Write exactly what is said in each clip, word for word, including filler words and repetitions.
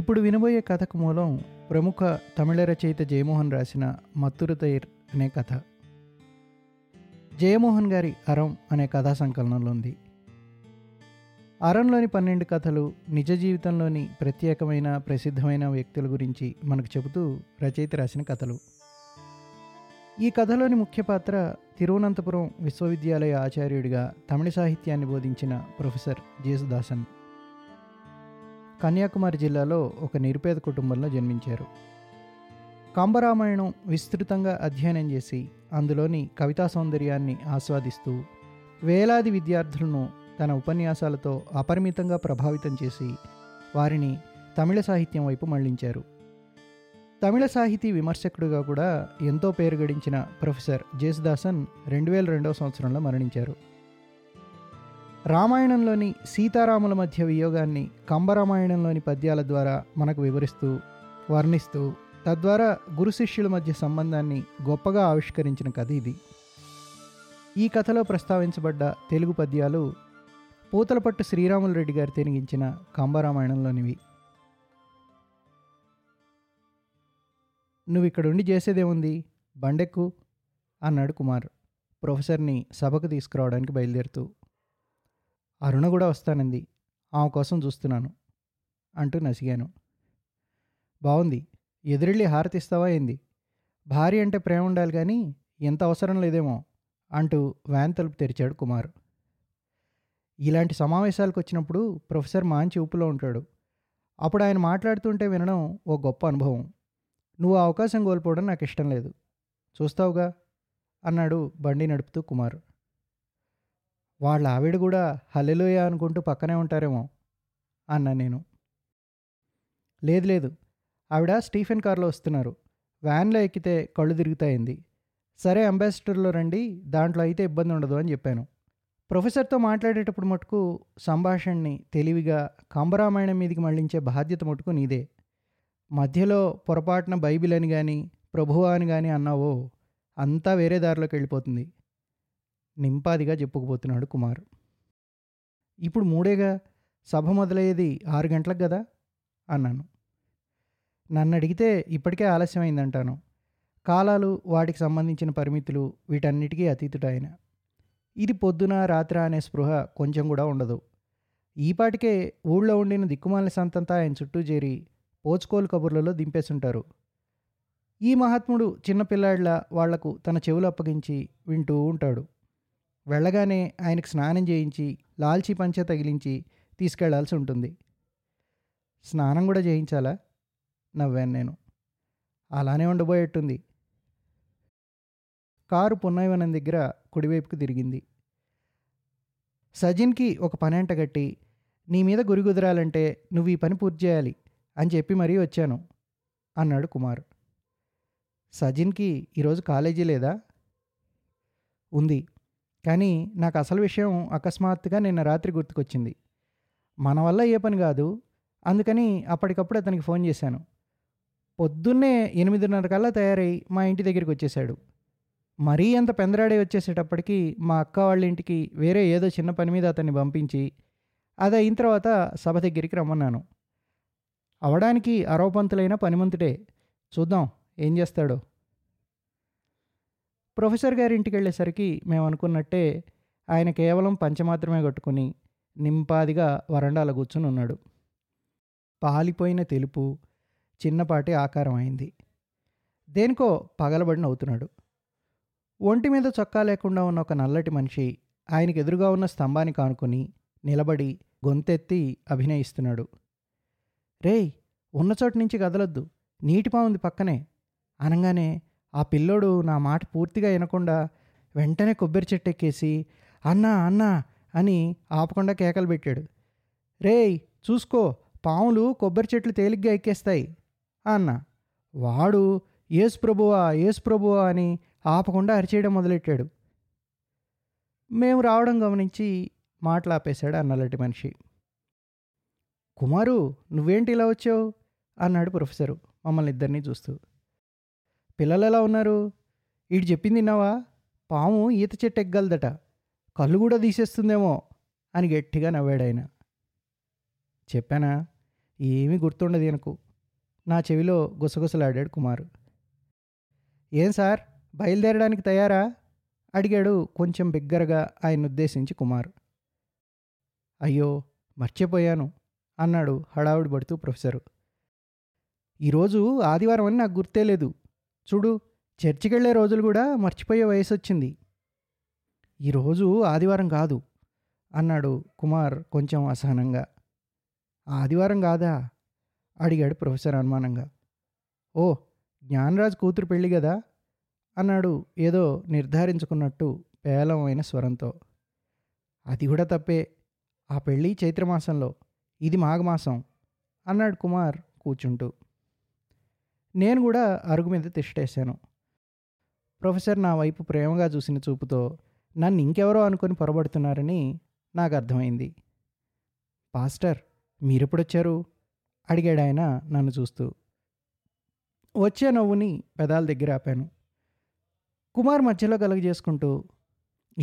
ఇప్పుడు వినబోయే కథకు మూలం ప్రముఖ తమిళ రచయిత జయమోహన్ రాసిన మత్తురుతైర్ అనే కథ. జయమోహన్ గారి అరం అనే కథా సంకలనంలో ఉంది. అరంలోని పన్నెండు కథలు నిజ జీవితంలోని ప్రత్యేకమైన ప్రసిద్ధమైన వ్యక్తుల గురించి మనకు చెబుతూ రచయిత రాసిన కథలు. ఈ కథలోని ముఖ్య పాత్ర తిరువనంతపురం విశ్వవిద్యాలయ ఆచార్యుడిగా తమిళ సాహిత్యాన్ని బోధించిన ప్రొఫెసర్ జేసుదాసన్. కన్యాకుమారి జిల్లాలో ఒక నిరుపేద కుటుంబంలో జన్మించారు. కంబరామాయణం విస్తృతంగా అధ్యయనం చేసి అందులోని కవితా సౌందర్యాన్ని ఆస్వాదిస్తూ వేలాది విద్యార్థులను తన ఉపన్యాసాలతో అపరిమితంగా ప్రభావితం చేసి వారిని తమిళ సాహిత్యం వైపు మళ్లించారు. తమిళ సాహితీ విమర్శకుడిగా కూడా ఎంతో పేరు గడించిన ప్రొఫెసర్ జేసుదాసన్ రెండు వేల రెండవ సంవత్సరంలో మరణించారు. రామాయణంలోని సీతారాముల మధ్య వియోగాన్ని కంబరామాయణంలోని పద్యాల ద్వారా మనకు వివరిస్తూ వర్ణిస్తూ తద్వారా గురు శిష్యుల మధ్య సంబంధాన్ని గొప్పగా ఆవిష్కరించిన కథ ఇది. ఈ కథలో ప్రస్తావించబడ్డ తెలుగు పద్యాలు పూతలపట్టు శ్రీరాముల రెడ్డి గారు తెనిగించిన కంబరామాయణంలోనివి. "నువ్విక్కడుండి చేసేదేముంది, బండెక్కు" అన్నాడు కుమార్ ప్రొఫెసర్ని సభకు తీసుకురావడానికి బయలుదేరుతూ. "అరుణ కూడా వస్తానంది, ఆమె కోసం చూస్తున్నాను" అంటూ నసిగాను. "బావుంది, ఎదురెళ్ళి హారతిస్తావా ఏంది? భార్య అంటే ప్రేమ ఉండాలి కానీ ఎంత అవసరం లేదేమో" అంటూ వ్యాన్ తలుపు తెరిచాడు కుమార్. ఇలాంటి సమావేశాలకు వచ్చినప్పుడు ప్రొఫెసర్ మంచి ఊపులో ఉంటాడు. అప్పుడు ఆయన మాట్లాడుతుంటే వినడం ఓ గొప్ప అనుభవం. "నువ్వు ఆ అవకాశం కోల్పోవడం నాకు ఇష్టం లేదు, చూస్తావుగా" అన్నాడు బండి నడుపుతూ కుమార్. "వాళ్ళ ఆవిడ కూడా హల్లెలూయ అనుకుంటూ పక్కనే ఉంటారేమో" అన్నా నేను. "లేదు లేదు, ఆవిడ స్టీఫెన్ కార్లో వస్తున్నారు, వ్యాన్లో ఎక్కితే కళ్ళు తిరుగుతాయింది. సరే అంబాసిడర్లో రండి, దాంట్లో అయితే ఇబ్బంది ఉండదు" అని చెప్పాను. ప్రొఫెసర్తో మాట్లాడేటప్పుడు మటుకు సంభాషణని తెలివిగా కంబరామాయణం మీదకి మళ్లించే బాధ్యత మటుకు నీదే. మధ్యలో పొరపాటున బైబిల్ అని కానీ ప్రభువా అని కానీ అన్నావో అంతా వేరే దారిలోకి వెళ్ళిపోతుంది" నింపాదిగా చెప్పుకుపోతున్నాడు కుమార్. "ఇప్పుడు మూడేగా, సభ మొదలయ్యేది ఆరు గంటలకు కదా" అన్నాను. "నన్ను అడిగితే ఇప్పటికే ఆలస్యమైందంటాను. కాలాలు, వాటికి సంబంధించిన పరిమితులు, వీటన్నిటికీ అతీతుడాయన. ఇది పొద్దున రాత్రి అనే స్పృహ కొంచెం కూడా ఉండదు. ఈపాటికే ఊళ్ళో ఉండిన దిక్కుమాలిన సంతంతా ఆయన చుట్టూ చేరి పోచుకోలు కబుర్లలో దింపేస్తుంటారు. ఈ మహాత్ముడు చిన్నపిల్లాళ్ళ వాళ్లకు తన చెవులు అప్పగించి వింటూ ఉంటాడు. వెళ్ళగానే ఆయనకు స్నానం చేయించి లాల్చి పంచ తగిలించి తీసుకెళ్లాల్సి ఉంటుంది." "స్నానం కూడా చేయించాలా?" నవ్వాను నేను. "అలానే ఉండబోయేట్టుంది." కారు పున్నయవనం దగ్గర కుడివైపుకు తిరిగింది. సజిన్కి ఒక పనంట కట్టి, "నీ మీద గురి కుదరాలంటే నువ్వు ఈ పని పూర్తి చేయాలి" అని చెప్పి మరీ వచ్చాను అన్నాడు కుమార్. "సజిన్కి ఈరోజు కాలేజీ లేదా?" "ఉంది, కానీ నాకు అసలు విషయం అకస్మాత్తుగా నిన్న రాత్రి గుర్తుకొచ్చింది. మన వల్ల ఏ పని కాదు, అందుకని అప్పటికప్పుడు అతనికి ఫోన్ చేశాను. పొద్దున్నే ఎనిమిదిన్నర కల్లా తయారై మా ఇంటి దగ్గరికి వచ్చేశాడు. మరీ అంత పెందరాడే వచ్చేసేటప్పటికి మా అక్క వాళ్ళ ఇంటికి వేరే ఏదో చిన్న పని మీద అతన్ని పంపించి అది అయిన తర్వాత సభ దగ్గరికి రమ్మన్నాను. అవడానికి అరవపంతులైన పనిమంతుడే, చూద్దాం ఏం చేస్తాడో." ప్రొఫెసర్ గారింటికి వెళ్ళేసరికి మేము అనుకున్నట్టే ఆయన కేవలం పంచ మాత్రమే కట్టుకుని నింపాదిగా వరండాలో కూర్చుని ఉన్నాడు. పాలిపోయిన తెలుపు, చిన్నపాటి ఆకారం అయింది. దేనికో పగలబడి నవ్వుతున్నాడు. ఒంటి మీద చొక్కా లేకుండా ఉన్న ఒక నల్లటి మనిషి ఆయనకు ఎదురుగా ఉన్న స్తంభాన్ని కానుకొని నిలబడి గొంతెత్తి అభినయిస్తున్నాడు. "రేయ్, ఉన్న చోటు నుంచి కదలొద్దు, నీటిపాముంది పక్కనే" అనగానే ఆ పిల్లోడు నా మాట పూర్తిగా వినకుండా వెంటనే కొబ్బరి చెట్టు ఎక్కేసి "అన్నా అన్నా" అని ఆపకుండా కేకలు పెట్టాడు. "రేయ్ చూసుకో, పాములు కొబ్బరి చెట్లు తేలిగ్గా ఎక్కేస్తాయి" అన్నా. వాడు "ఏసు ప్రభువా, ఏసు ప్రభువా" అని ఆపకుండా అరిచేయడం మొదలెట్టాడు. మేము రావడం గమనించి మాట్లాపేశాడు అన్నలాంటి మనిషి. "కుమారు, నువ్వేంటి ఇలా వచ్చావు?" అన్నాడు ప్రొఫెసరు మమ్మల్ని ఇద్దరినీ చూస్తూ. "పిల్లలు ఎలా ఉన్నారు? ఈడు చెప్పింది విన్నావా? పాము ఈత చెట్టు ఎగ్గలదట, కళ్ళు కూడా తీసేస్తుందేమో" అని గట్టిగా నవ్వాడు ఆయన. చెప్పానా, ఏమీ గుర్తుండదు ఈయనకు. నా చెవిలో గుసగుసలాడాడు కుమారు. ఏం సార్ బయలుదేరడానికి తయారా? అడిగాడు కొంచెం బిగ్గరగా ఆయన ఉద్దేశించి కుమారు. అయ్యో మర్చిపోయాను అన్నాడు హడావుడి పడుతూ ప్రొఫెసరు. ఈరోజు ఆదివారం అని నాకు గుర్తే లేదు. చూడు చర్చికి వెళ్ళే రోజులు కూడా మర్చిపోయే వయసు వచ్చింది. ఈరోజు ఆదివారం కాదు అన్నాడు కుమార్ కొంచెం అసహనంగా. ఆదివారం కాదా? అడిగాడు ప్రొఫెసర్ అనుమానంగా. ఓ జ్ఞానరాజ్ కూతురు పెళ్ళి కదా అన్నాడు ఏదో నిర్ధారించుకున్నట్టు పేలవమైన స్వరంతో. అది కూడా తప్పే. ఆ పెళ్ళి చైత్రమాసంలో, ఇది మాఘమాసం అన్నాడు కుమార్ కూర్చుంటూ. నేను కూడా అరుగు మీద తిష్టేశాను. ప్రొఫెసర్ నా వైపు ప్రేమగా చూసిన చూపుతో నన్ను ఇంకెవరో అనుకుని పొరబడుతున్నారని నాకు అర్థమైంది. పాస్టర్ మీరెప్పుడొచ్చారు? అడిగాడు ఆయన నన్ను చూస్తూ. వచ్చే నవ్వుని పెదాల దగ్గర ఆపాను. కుమార్ మధ్యలో కలుగజేసుకుంటూ,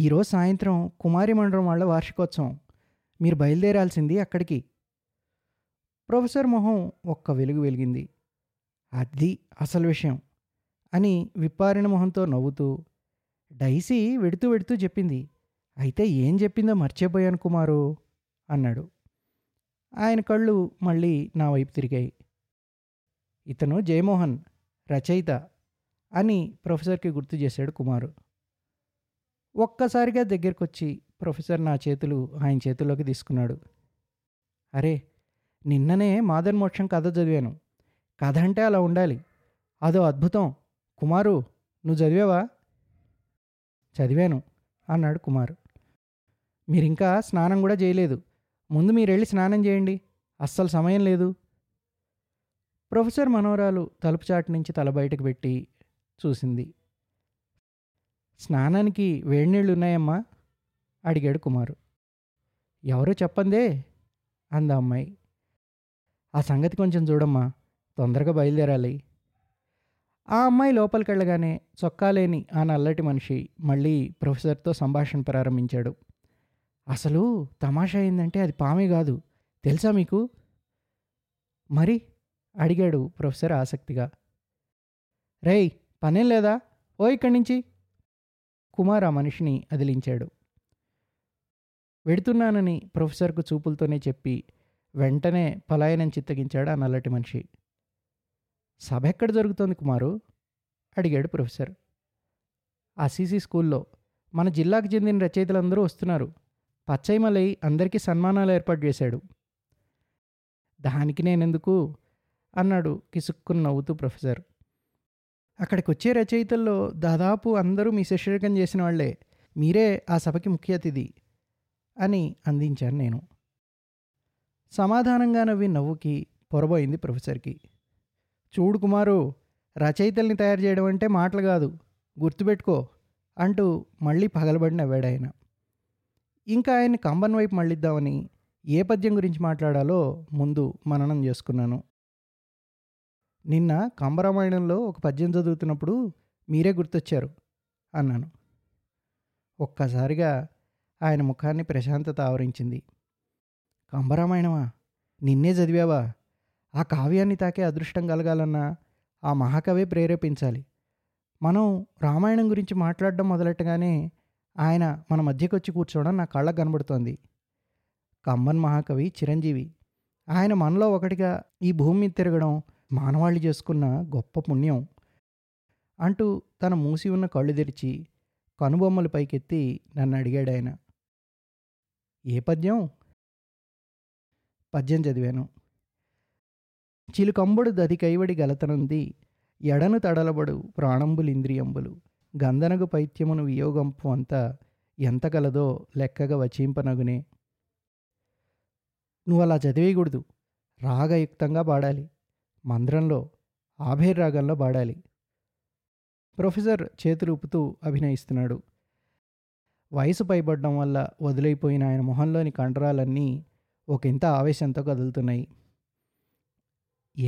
ఈరోజు సాయంత్రం కుమారి మండలం వాళ్ళ వార్షికోత్సవం, మీరు బయలుదేరాల్సింది అక్కడికి. ప్రొఫెసర్ మొహం ఒక్క వెలుగు వెలిగింది. అది అసలు విషయం అని విప్పారిన మొహంతో నవ్వుతూ, డైసీ వెడుతూ వెడుతూ చెప్పింది. అయితే ఏం చెప్పిందో మర్చిపోయాను కుమారు అన్నాడు. ఆయన కళ్ళు మళ్ళీ నా వైపు తిరిగాయి. ఇతను జయమోహన్ రచయిత అని ప్రొఫెసర్కి గుర్తు చేశాడు కుమారు. ఒక్కసారిగా దగ్గరికి వచ్చి ప్రొఫెసర్ నా చేతులు ఆయన చేతుల్లోకి తీసుకున్నాడు. అరే నిన్ననే మాదన్ మోక్షం కథ చదివాను. కథ అంటే అలా ఉండాలి. అదో అద్భుతం. కుమారు నువ్వు చదివావా? చదివాను అన్నాడు కుమారు. మీరింకా స్నానం కూడా చేయలేదు. ముందు మీరు వెళ్ళి స్నానం చేయండి, అస్సలు సమయం లేదు. ప్రొఫెసర్ మనోరాలు తలుపు చాటు నుంచి తల బయటకు పెట్టి చూసింది. స్నానానికి వేడి నీళ్ళు ఉన్నాయమ్మా? అడిగాడు కుమారు. ఎవరో చెప్పందే అంద అమ్మాయి. ఆ సంగతి కొంచెం చూడమ్మా, తొందరగా బయలుదేరాలి. ఆ అమ్మాయి లోపలికి వెళ్ళగానే చొక్కాలేని ఆ నల్లటి మనిషి మళ్ళీ ప్రొఫెసర్తో సంభాషణ ప్రారంభించాడు. అసలు తమాషా అయిందంటే అది పామే కాదు, తెలుసా మీకు? మరి? అడిగాడు ప్రొఫెసర్ ఆసక్తిగా. రేయ్ పనేం లేదా, ఓ ఇక్కడి నుంచి. కుమార్ ఆ మనిషిని అదిలించాడు. వెడుతున్నానని ప్రొఫెసర్కు చూపులతోనే చెప్పి వెంటనే పలాయనం చిత్తగించాడు ఆ నల్లటి మనిషి. సభ ఎక్కడ జరుగుతోంది కుమారు? అడిగాడు ప్రొఫెసర్. ఆ సీసీ స్కూల్లో మన జిల్లాకు చెందిన రచయితలందరూ వస్తున్నారు. పచ్చైమలై అందరికీ సన్మానాలు ఏర్పాటు చేశాడు. దానికి నేనెందుకు అన్నాడు కిసుక్కుని నవ్వుతూ ప్రొఫెసర్. అక్కడికి వచ్చే రచయితల్లో దాదాపు అందరూ మీ శిష్యరికం చేసిన వాళ్లే. మీరే ఆ సభకి ముఖ్య అతిథి అని అందించాను నేను. సమాధానంగా నవ్వి నవ్వుకి పొరబోయింది ప్రొఫెసర్కి. చూడు కుమారు, రచయితల్ని తయారు చేయడం అంటే మాటలు కాదు, గుర్తుపెట్టుకో అంటూ మళ్ళీ పగలబడి నవ్వాడు ఆయన. ఇంకా ఆయన్ని కంబన్ వైపు మళ్ళిద్దామని ఏ పద్యం గురించి మాట్లాడాలో ముందు మననం చేసుకున్నాను. నిన్న కంబరామాయణంలో ఒక పద్యం చదువుతున్నప్పుడు మీరే గుర్తొచ్చారు అన్నాను. ఒక్కసారిగా ఆయన ముఖాన్ని ప్రశాంతత ఆవరించింది. కంబరామాయణమా? నిన్నే చదివావా? ఆ కావ్యాన్ని తాకే అదృష్టం కలగాలన్నా ఆ మహాకవే ప్రేరేపించాలి. మనం రామాయణం గురించి మాట్లాడడం మొదలెట్టగానే ఆయన మన మధ్యకి వచ్చి కూర్చోవడం నా కళ్ళకు కనబడుతోంది. కంబన్ మహాకవి చిరంజీవి. ఆయన మనలో ఒకటిగా ఈ భూమి మీద తిరగడం మానవాళి చేసుకున్న గొప్ప పుణ్యం అంటూ తన మూసి ఉన్న కళ్ళు తెరిచి కనుబొమ్మలు పైకెత్తి నన్ను అడిగాడు ఆయన. ఏ పద్యం? పద్యం చదివాను. చిలుకంబుడు దదికైవడి గలతనుంది, ఎడను తడలబడు ప్రాణంబులింద్రియంబులు, గంధనగు పైత్యమును వియోగంపు అంతా ఎంత కలదో లెక్కగా వచింపనగునే. నువ్వు అలా చదివేయకూడదు, రాగయుక్తంగా పాడాలి. మంద్రంలో ఆభేర్రాగంలో పాడాలి. ప్రొఫెసర్ చేతులూపుతూ అభినయిస్తున్నాడు. వయసు పైబడడం వల్ల వదిలైపోయిన ఆయన మొహంలోని కండరాలన్నీ ఒకంత ఆవేశంతో కదులుతున్నాయి.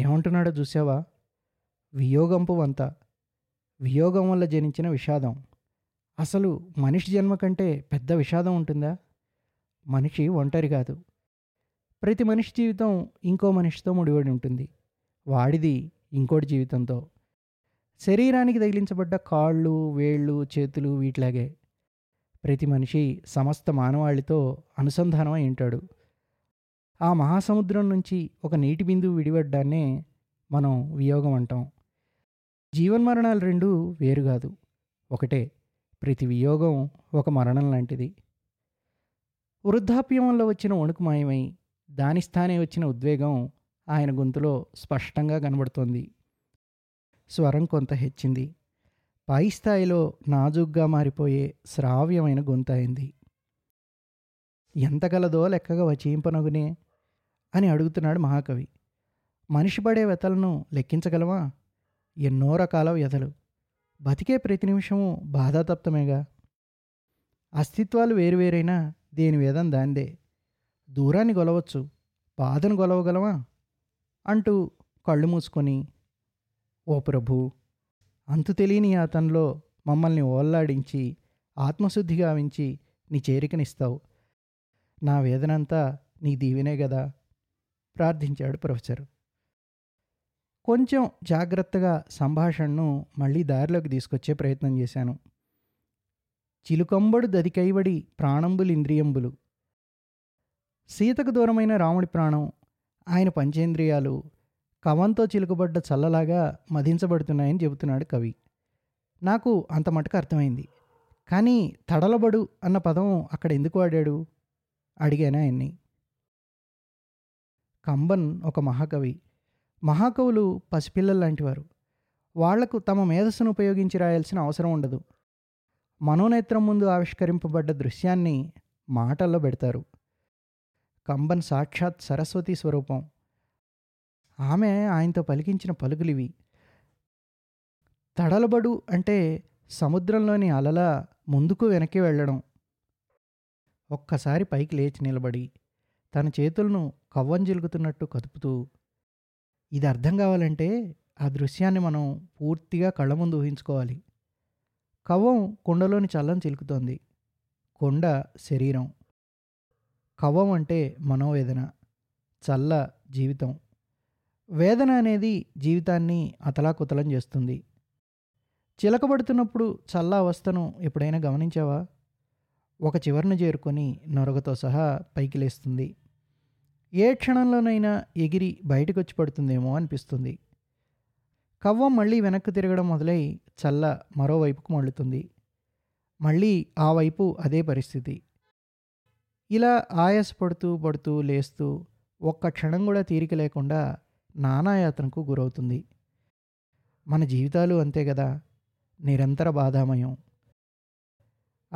ఏమంటున్నాడో చూసావా? వియోగంపు వంత, వియోగం వల్ల జనించిన విషాదం. అసలు మనిషి జన్మ కంటే పెద్ద విషాదం ఉంటుందా? మనిషి ఒంటరి కాదు, ప్రతి మనిషి జీవితం ఇంకో మనిషితో ముడిపడి ఉంటుంది, వాడిది ఇంకోటి జీవితంతో. శరీరానికి తగిలించబడ్డ కాళ్ళు, వేళ్ళు, చేతులు వీటిలాగే ప్రతి మనిషి సమస్త మానవాళితో అనుసంధానం అయి ఉంటాడు. ఆ మహాసముద్రం నుంచి ఒక నీటి బిందువు విడిపడ్డాన్నే మనం వియోగం అంటాం. జీవన్మరణాలు రెండు వేరు కాదు, ఒకటే. ప్రతి వియోగం ఒక మరణం లాంటిది. వృద్ధాప్యంలో వచ్చిన వణుకు మాయమై దాని స్థానే వచ్చిన ఉద్వేగం ఆయన గొంతులో స్పష్టంగా కనబడుతోంది. స్వరం కొంత హెచ్చింది. పై స్థాయిలో నాజుగ్గా మారిపోయే శ్రావ్యమైన గొంతయింది. ఎంత గలదో లెక్కగా వచీంపనగునే అని అడుగుతున్నాడు మహాకవి. మనిషి పడే వ్యతలను లెక్కించగలవా? ఎన్నో రకాల వ్యతలు. బతికే ప్రతి నిమిషము బాధాతప్తమేగా. అస్తిత్వాలు వేరువేరైనా దేని వేదం దాందే. దూరాన్ని గొలవచ్చు, బాధను గొలవగలవా అంటూ కళ్ళు మూసుకొని, ఓ ప్రభు, అంతు తెలియని యాతనలో మమ్మల్ని ఓల్లాడించి ఆత్మశుద్ధి గావించి నీ చేరికనిస్తావు, నా వేదనంతా నీ దీవినే గదా ప్రార్థించాడు ప్రొఫెసర్. కొంచెం జాగ్రత్తగా సంభాషణను మళ్ళీ దారిలోకి తీసుకొచ్చే ప్రయత్నం చేశాను. చిలుకంబడు దదికైబడి ప్రాణంబులు ఇంద్రియంబులు. సీతకు దూరమైన రాముడి ప్రాణం, ఆయన పంచేంద్రియాలు కవంతో చిలుకబడ్డ చల్లలాగా మధించబడుతున్నాయని చెబుతున్నాడు కవి. నాకు అంత మటుకు అర్థమైంది. కానీ తడలబడు అన్న పదం అక్కడ ఎందుకు వాడాడు అడిగాను ఆయన్ని. కంబన్ ఒక మహాకవి. మహాకవులు పసిపిల్లల లాంటివారు. వాళ్లకు తమ మేధస్సును ఉపయోగించి రాయాల్సిన అవసరం ఉండదు. మనోనేత్రం ముందు ఆవిష్కరింపబడ్డ దృశ్యాన్ని మాటల్లో పెడతారు. కంబన్ సాక్షాత్ సరస్వతీ స్వరూపం. ఆమె ఆయనతో పలికించిన పలుకులివి. తడలబడు అంటే సముద్రంలోని అలల ముందుకు వెనక్కి వెళ్ళడం. ఒక్కసారి పైకి లేచి నిలబడి తన చేతులను కవ్వం జిలుగుతున్నట్టు కదుపుతూ. ఇది అర్థం కావాలంటే ఆ దృశ్యాన్ని మనం పూర్తిగా కళ్ళ ముందు ఊహించుకోవాలి. కవ్వం కొండలోని చల్లం చిలుకుతోంది. కొండ శరీరం, కవ్వం అంటే మనోవేదన, చల్ల జీవితం. వేదన అనేది జీవితాన్ని అతలాకుతలం చేస్తుంది. చిలకబడుతున్నప్పుడు చల్ల అవస్థను ఎప్పుడైనా గమనించావా? ఒక చివరను చేరుకొని నొరగతో సహా పైకి లేస్తుంది. ఏ క్షణంలోనైనా ఎగిరి బయటకు వచ్చి పడుతుందేమో అనిపిస్తుంది. కవ్వం మళ్ళీ వెనక్కు తిరగడం మొదలై చల్ల మరోవైపుకు మళ్ళుతుంది. మళ్ళీ ఆ వైపు అదే పరిస్థితి. ఇలా ఆయాసపడుతూ పడుతూ లేస్తూ ఒక్క క్షణం కూడా తీరిక లేకుండా నానాయాతనకు గురవుతుంది. మన జీవితాలు అంతే కదా, నిరంతర బాధామయం.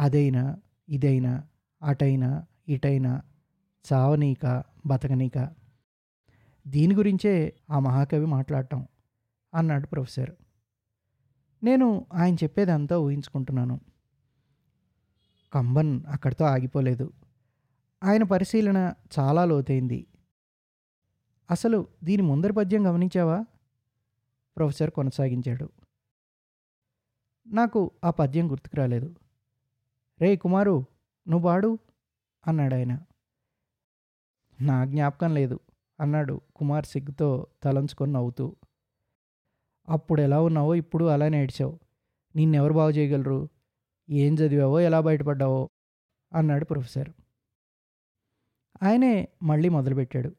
అదైనా ఇదైనా, అటైనా ఇటైనా, చావనీక బతకనీక. దీని గురించే ఆ మహాకవి మాట్లాడటం అన్నాడు ప్రొఫెసర్. నేను ఆయన చెప్పేదంతా ఊహించుకుంటున్నాను. కంబన్ అక్కడితో ఆగిపోలేదు. ఆయన పరిశీలన చాలా లోతైంది. అసలు దీని ముందరి పద్యం గమనించావా? ప్రొఫెసర్ కొనసాగించాడు. నాకు ఆ పద్యం గుర్తుకు రాలేదు. రే కుమారు, నువ్వు పాడు అన్నాడు ఆయన. నా జ్ఞాపకం లేదు అన్నాడు కుమార్ సిగ్గుతో తలంచుకొని నవ్వుతూ. అప్పుడు ఎలా ఉన్నావో ఇప్పుడు అలానే ఏడ్చావు. నిన్నెవరు బాగు చేయగలరు? ఏం చదివావో, ఎలా బయటపడ్డావో అన్నాడు ప్రొఫెసర్. ఆయనే మళ్ళీ మొదలుపెట్టాడు.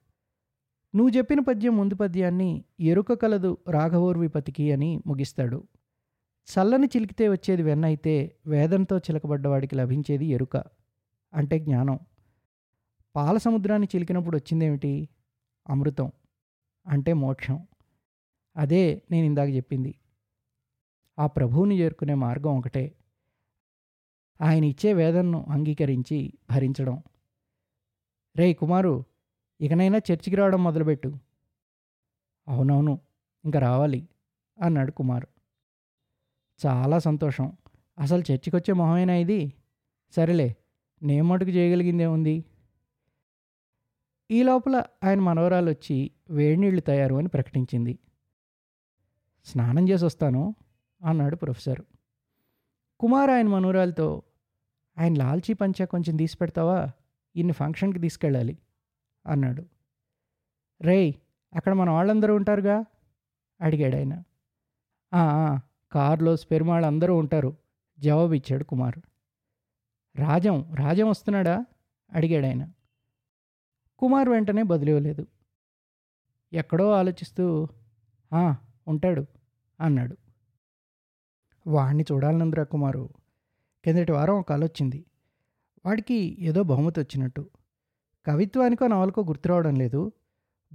నువ్వు చెప్పిన పద్యం ముందు పద్యాన్ని ఎరుక కలదు రాఘవోర్విపతికి అని ముగిస్తాడు. చల్లని చిలికితే వచ్చేది వెన్నైతే వేదంతో చిలకబడ్డవాడికి లభించేది ఎరుక అంటే జ్ఞానం. పాల సముద్రాన్ని చిలికినప్పుడు వచ్చిందేమిటి? అమృతం అంటే మోక్షం. అదే నేను ఇందాక చెప్పింది. ఆ ప్రభువుని చేరుకునే మార్గం ఒకటే, ఆయన ఇచ్చే వేదనను అంగీకరించి భరించడం. రే కుమారు, ఇకనైనా చర్చికి రావడం మొదలుపెట్టు. అవునవును, ఇంకా రావాలి అన్నాడు కుమార్. చాలా సంతోషం. అసలు చర్చికి వచ్చే మొహమేనా ఇది? సరేలే, నేను మటుకు చేయగలిగిందేముంది. ఈ లోపల ఆయన మనవరాలు వచ్చి వేడినీళ్లు తయారు అని ప్రకటించింది. స్నానం చేసి వస్తాను అన్నాడు ప్రొఫెసర్. కుమార్ ఆయన మనవరాలతో, ఆయన లాల్చీ పంచా కొంచెం తీసి పెడతావా? ఇన్ని ఫంక్షన్కి తీసుకెళ్ళాలి అన్నాడు. రేయ్ అక్కడ మన వాళ్ళందరూ ఉంటారుగా అడిగాడు ఆయన. కార్లోస్ పెరుమాళ్ళు అందరూ ఉంటారు జవాబు ఇచ్చాడు కుమార్. రాజం రాజం వస్తున్నాడా అడిగాడు ఆయన. కుమార్ వెంటనే బదిలివ్వలేదు. ఎక్కడో ఆలోచిస్తూ ఉంటాడు అన్నాడు. వాడిని చూడాలనందురా కుమారు. కిందటి వారం ఒక ఆలోచింది, వాడికి ఏదో బహుమతి వచ్చినట్టు. కవిత్వానికో నవలకో గుర్తురావడం లేదు.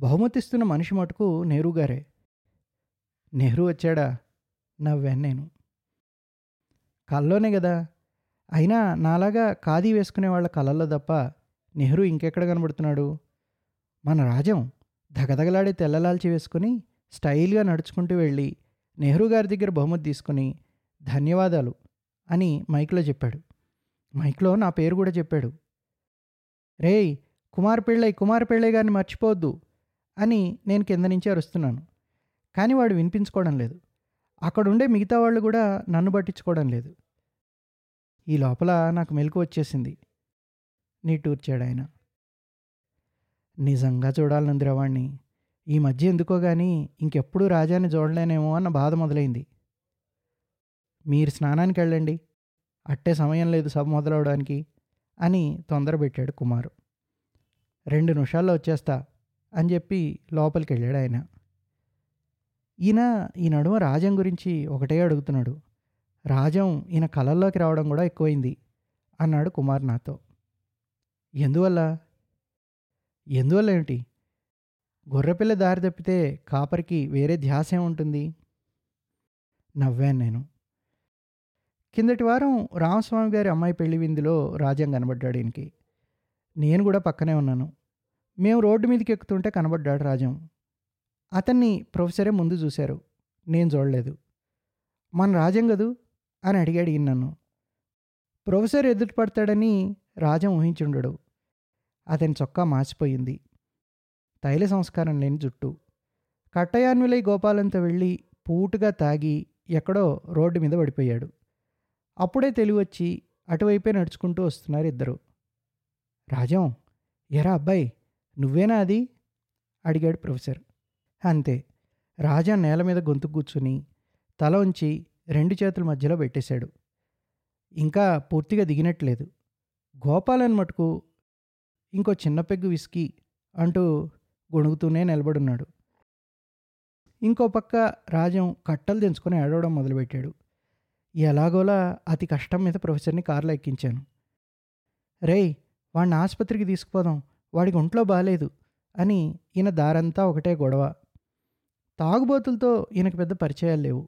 బహుమతిస్తున్న మనిషి మటుకు నెహ్రూ గారే. నెహ్రూ వచ్చాడా నవ్వాను నేను. కళ్ళలోనే కదా, అయినా నాలాగా ఖాదీ వేసుకునే వాళ్ళ కళ్ళల్లో తప్ప నెహ్రూ ఇంకెక్కడ కనబడుతున్నాడు. మన రాజం దగదగలాడే తెల్లలాల్చి వేసుకుని స్టైల్గా నడుచుకుంటూ వెళ్ళి నెహ్రూ గారి దగ్గర బహుమతి తీసుకుని ధన్యవాదాలు అని మైక్లో చెప్పాడు. మైక్లో నా పేరు కూడా చెప్పాడు. రేయ్ కుమార్ పిళ్ళయ్య కుమార్ పిళ్ళయ్య గారిని మర్చిపోవద్దు అని నేను కింద నుంచి అరుస్తున్నాను. కానీ వాడు వినిపించుకోవడం లేదు. అక్కడుండే మిగతా వాళ్ళు కూడా నన్ను పట్టించుకోవడం లేదు. ఈ లోపల నాకు మెలకు వచ్చేసింది. నీటూర్చాడు ఆయన. నిజంగా చూడాలనుందిరా వాణ్ణి. ఈ మధ్య ఎందుకో కానీ ఇంకెప్పుడు రాజాన్ని చూడలేనేమో అన్న బాధ మొదలైంది. మీరు స్నానానికి వెళ్ళండి, అట్టే సమయం లేదు సభ మొదలవడానికి అని తొందర పెట్టాడు కుమారు. రెండు నిమిషాల్లో వచ్చేస్తా అని చెప్పి లోపలికి వెళ్ళాడు ఆయన. ఈయన ఈ నడుమ రాజం గురించి ఒకటే అడుగుతున్నాడు. రాజం ఈయన కళల్లోకి రావడం కూడా ఎక్కువైంది అన్నాడు కుమార్ నాతో. ఎందువల్ల ఎందువల్ల ఏమిటి? గొర్రెపిల్ల దారి తప్పితే కాపరికి వేరే ధ్యాస ఏముంటుంది? నవ్వాను నేను. కిందటి వారం రామస్వామి గారి అమ్మాయి పెళ్లి విందులో రాజం కనబడ్డాడు ఈయనకి. నేను కూడా పక్కనే ఉన్నాను. మేము రోడ్డు మీదకి ఎక్కుతుంటే కనబడ్డాడు రాజం. అతన్ని ప్రొఫెసరే ముందు చూశారు, నేను చూడలేదు. మన రాజం కదూ అని అడిగాడు ఈయన నన్ను. ప్రొఫెసర్ ఎదురు పడతాడని రాజం ఊహించుండడు. అతని చొక్కా మాసిపోయింది, తైల సంస్కారం లేని జుట్టు. కట్టయాన్విలై గోపాలంతో వెళ్ళి పూటుగా తాగి ఎక్కడో రోడ్డు మీద పడిపోయాడు. అప్పుడే తెలివచ్చి అటువైపే నడుచుకుంటూ వస్తున్నారు ఇద్దరు. రాజం, ఎరా అబ్బాయి నువ్వేనా అది అడిగాడు ప్రొఫెసర్. అంతే, రాజా నేల మీద గొంతు కూర్చుని తల ఉంచి రెండు చేతుల మధ్యలో పెట్టేశాడు. ఇంకా పూర్తిగా దిగినట్లేదు. గోపాలన్ మటుకు ఇంకో చిన్న పెగ్గు విసికి అంటూ గొణుగుతూనే నిలబడున్నాడు. ఇంకో పక్క రాజం కట్టలు తెంచుకొని ఏడవడం మొదలుపెట్టాడు. ఎలాగోలా అతి కష్టం మీద ప్రొఫెసర్ని కారులో ఎక్కించాను. రేయ్ వాడిని ఆసుపత్రికి తీసుకుపోదాం, వాడికి ఒంట్లో బాలేదు అని ఈయన దారంతా ఒకటే గొడవ. తాగుబోతులతో ఈయనకు పెద్ద పరిచయాలు లేవు.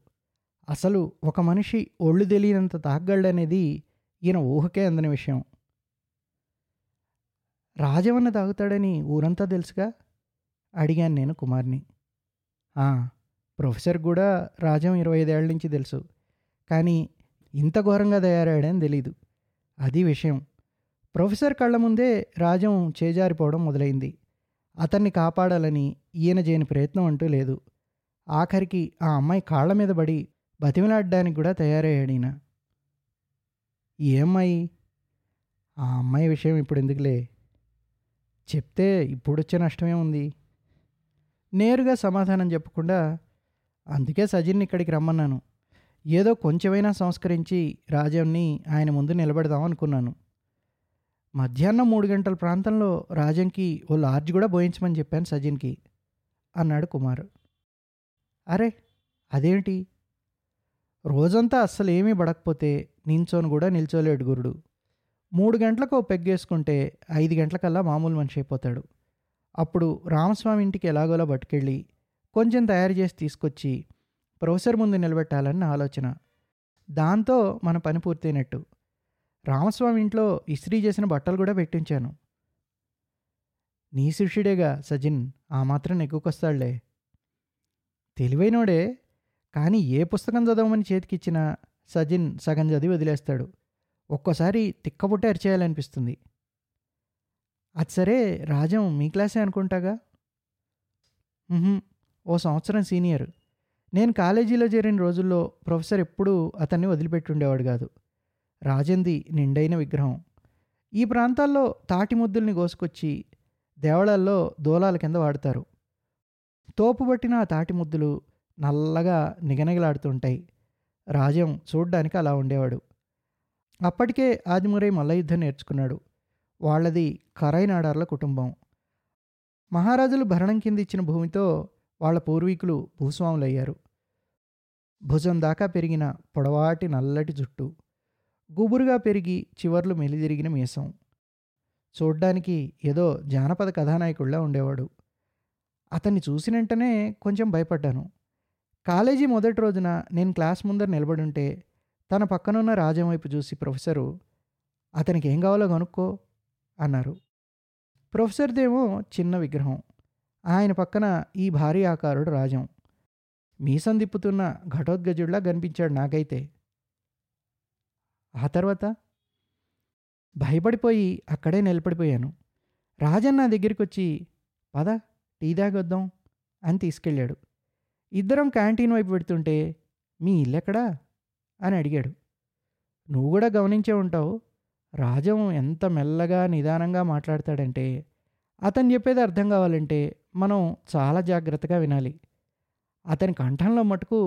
అసలు ఒక మనిషి ఒళ్ళు తెలియనంత తాగలనేది ఈయన ఊహకే అందని విషయం. రాజవన్న తాగుతాడని ఊరంతా తెలుసుగా అడిగాను నేను కుమార్ని. ప్రొఫెసర్ కూడా రాజం ఇరవై ఐదేళ్ల నుంచి తెలుసు, కానీ ఇంత ఘోరంగా తయారయ్యాడని తెలీదు. అది విషయం. ప్రొఫెసర్ కళ్ళ ముందే రాజం చేజారిపోవడం మొదలైంది. అతన్ని కాపాడాలని ఈయన చేయని ప్రయత్నం అంటూ లేదు. ఆఖరికి ఆ అమ్మాయి కాళ్ళ మీద పడి బతిమలాడడానికి కూడా తయారయ్యాడు ఈయన. ఈ అమ్మాయి ఆ అమ్మాయి విషయం ఇప్పుడు ఎందుకులే, చెప్తే ఇప్పుడొచ్చే నష్టమే ఉంది. నేరుగా సమాధానం చెప్పకుండా అందుకే సజిన్ని ఇక్కడికి రమ్మన్నాను. ఏదో కొంచెమైనా సంస్కరించి రాజంని ఆయన ముందు నిలబెడదాం అనుకున్నాను. మధ్యాహ్నం మూడు గంటల ప్రాంతంలో రాజంకి ఓ లార్జ్ కూడా బోయించమని చెప్పాను సజిన్కి అన్నాడు కుమార్. అరే అదేంటి, రోజంతా అస్సలు ఏమీ పడకపోతే నించోను కూడా నిల్చోలేడు గురుడు. మూడు గంటలకు పెగ్గేసుకుంటే ఐదు గంటలకల్లా మామూలు మనిషి అయిపోతాడు. అప్పుడు రామస్వామి ఇంటికి ఎలాగోలా పట్టుకెళ్ళి కొంచెం తయారు చేసి తీసుకొచ్చి ప్రొఫెసర్ ముందు నిలబెట్టాలన్న ఆలోచన. దాంతో మన పని పూర్తయినట్టు. రామస్వామి ఇంట్లో ఇస్త్రీ చేసిన బట్టలు కూడా పెట్టించాను. నీ శిష్యుడేగా సజిన్, ఆ మాత్రం ఎక్కువకొస్తాడులే. తెలివైనోడే, కానీ ఏ పుస్తకం చదవమని చేతికిచ్చినా సజిన్ సగం చదివి వదిలేస్తాడు. ఒక్కోసారి తిక్కబుట్ట అరిచేయాలనిపిస్తుంది. అది సరే, రాజం మీ క్లాసే అనుకుంటాగా? ఓ సంవత్సరం సీనియర్. నేను కాలేజీలో చేరిన రోజుల్లో ప్రొఫెసర్ ఎప్పుడూ అతన్ని వదిలిపెట్టి ఉండేవాడు కాదు. రాజంది నిండైన విగ్రహం. ఈ ప్రాంతాల్లో తాటి ముద్దుల్ని కోసుకొచ్చి దేవళాల్లో దోలాల కింద వాడతారు. తోపుబట్టిన ఆ తాటి ముద్దులు నల్లగా నిగనిగలాడుతుంటాయి. రాజం చూడ్డానికి అలా ఉండేవాడు. అప్పటికే ఆదిమూరై మల్లయుద్ధం నేర్చుకున్నాడు. వాళ్ళది కరైనాడార్ల కుటుంబం. మహారాజులు భరణం కింద ఇచ్చిన భూమితో వాళ్ళ పూర్వీకులు భూస్వాములయ్యారు. భుజం దాకా పెరిగిన పొడవాటి నల్లటి జుట్టు, గుబురుగా పెరిగి చివర్లు మెలిదిరిగిన మీసం, చూడ్డానికి ఏదో జానపద కథానాయకుడిలా ఉండేవాడు. అతన్ని చూసిన వెంటనే కొంచెం భయపడ్డాను. కాలేజీ మొదటి రోజున నేను క్లాస్ ముందర నిలబడుంటే తన పక్కనున్న రాజం వైపు చూసి ప్రొఫెసరు, అతనికి ఏం కావాలో కనుక్కో అన్నారు. ప్రొఫెసర్దేమో చిన్న విగ్రహం, ఆయన పక్కన ఈ భారీ ఆకారుడు రాజం. మీసం దిప్పుతున్న ఘటోద్గజుడిలా కనిపించాడు నాకైతే. ఆ తర్వాత భయపడిపోయి అక్కడే నిలబడిపోయాను. రాజన్ నా దగ్గరికి వచ్చి, పద టీ తాగొద్దాం అని తీసుకెళ్ళాడు. ఇద్దరం క్యాంటీన్ వైపు పెడుతుంటే, మీ ఇల్లెక్కడా అని అడిగాడు. నువ్వు కూడా గమనించే ఉంటావు, రాజం ఎంత మెల్లగా నిదానంగా మాట్లాడతాడంటే అతను చెప్పేది అర్థం కావాలంటే మనం చాలా జాగ్రత్తగా వినాలి. అతని కంఠంలో మటుకు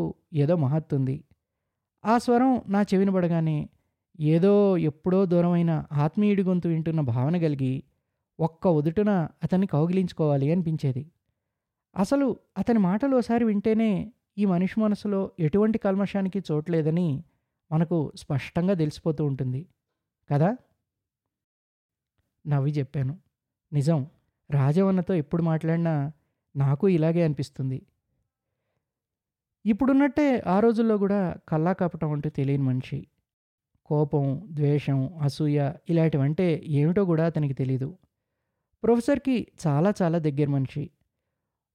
ఏదో మహత్తుంది. ఆ స్వరం నా చెవిని పడగానే ఏదో ఎప్పుడో దూరమైన ఆత్మీయుడి గొంతు వింటున్న భావన కలిగి ఒక్క ఒదుటున అతన్ని కౌగిలించుకోవాలి అనిపించేది. అసలు అతని మాటలు ఒకసారి వింటేనే ఈ మనిషి మనసులో ఎటువంటి కల్మషానికి చోట్లేదని మనకు స్పష్టంగా తెలిసిపోతూ ఉంటుంది కదా. నవ్వి చెప్పాను, నిజం, రాజవన్నతో ఎప్పుడు మాట్లాడినా నాకు ఇలాగే అనిపిస్తుంది. ఇప్పుడున్నట్టే ఆ రోజుల్లో కూడా కల్లా కాపటం అంటూ తెలియని మనిషి. కోపం, ద్వేషం, అసూయ ఇలాంటివంటే ఏమిటో కూడా అతనికి తెలీదు. ప్రొఫెసర్కి చాలా చాలా దగ్గర మనిషి.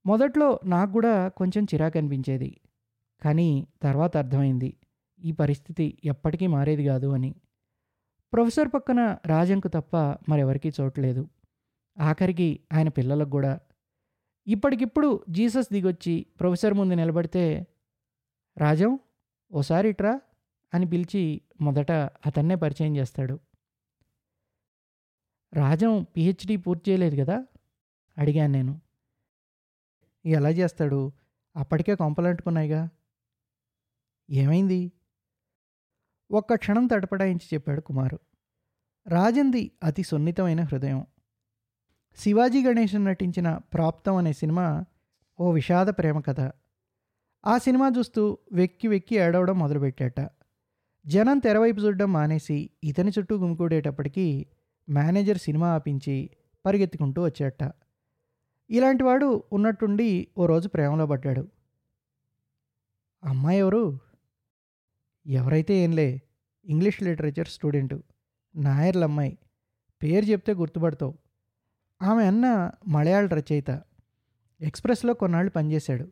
మొదట్లో నాకు కూడా కొంచెం చిరాకు అనిపించేది, కానీ తర్వాత అర్థమైంది ఈ పరిస్థితి ఎప్పటికీ మారేది కాదు అని. ప్రొఫెసర్ పక్కన రాజంకు తప్ప మరెవరికీ చోట్లేదు, ఆఖరికి ఆయన పిల్లలకు కూడా. ఇప్పటికిప్పుడు జీసస్ దిగొచ్చి ప్రొఫెసర్ ముందు నిలబడితే, రాజం ఓసారి ఇట్రా అని పిలిచి మొదట అతన్నే పరిచయం చేస్తాడు. రాజం పిహెచ్డీ పూర్తి చేయలేదు కదా అడిగాను నేను. ఎలా చేస్తాడు, అప్పటికే కొంపలంటుకున్నాయిగా. ఏమైంది? ఒక్క క్షణం తడపడాయించి చెప్పాడు కుమారు. రాజంది అతి సున్నితమైన హృదయం. శివాజీ గణేశన్ నటించిన ప్రాప్తం అనే సినిమా ఓ విషాద ప్రేమ కథ. ఆ సినిమా చూస్తూ వెక్కి వెక్కి ఏడవడం మొదలుపెట్టాట. జనం తెరవైపు చూడడం మానేసి ఇతని చుట్టూ గుమికూడేటప్పటికీ మేనేజర్ సినిమా ఆపించి పరిగెత్తుకుంటూ వచ్చేట. ఇలాంటివాడు ఉన్నట్టుండి ఓ రోజు ప్రేమలో పడ్డాడు. అమ్మాయి ఎవరు? ఎవరైతే ఏంలే, ఇంగ్లీష్ లిటరేచర్ స్టూడెంటు, నాయర్ల అమ్మాయి. పేరు చెప్తే గుర్తుపడతావు. ఆమె అన్న మలయాళ రచయిత, ఎక్స్ప్రెస్లో కొన్నాళ్ళు పనిచేశాడు.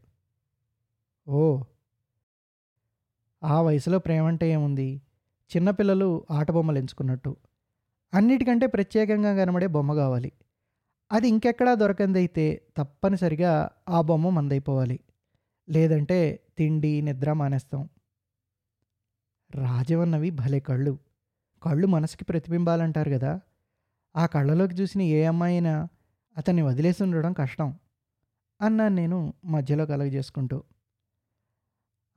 ఓ, ఆ వయసులో ప్రేమంటే ఏముంది, చిన్నపిల్లలు ఆట బొమ్మలు ఎంచుకున్నట్టు. అన్నిటికంటే ప్రత్యేకంగా కనబడే బొమ్మ కావాలి. అది ఇంకెక్కడా దొరకందైతే తప్పనిసరిగా ఆ బొమ్మ మందైపోవాలి, లేదంటే తిండి నిద్ర మానేస్తాం. రాజవన్నవి భలే కళ్ళు. కళ్ళు మనసుకి ప్రతిబింబాలంటారు కదా, ఆ కళ్ళలోకి చూసిన ఏ అమ్మాయి అయినా అతన్ని వదిలేసి ఉండడం కష్టం అన్నాను నేను మధ్యలో కలగజేసుకుంటూ.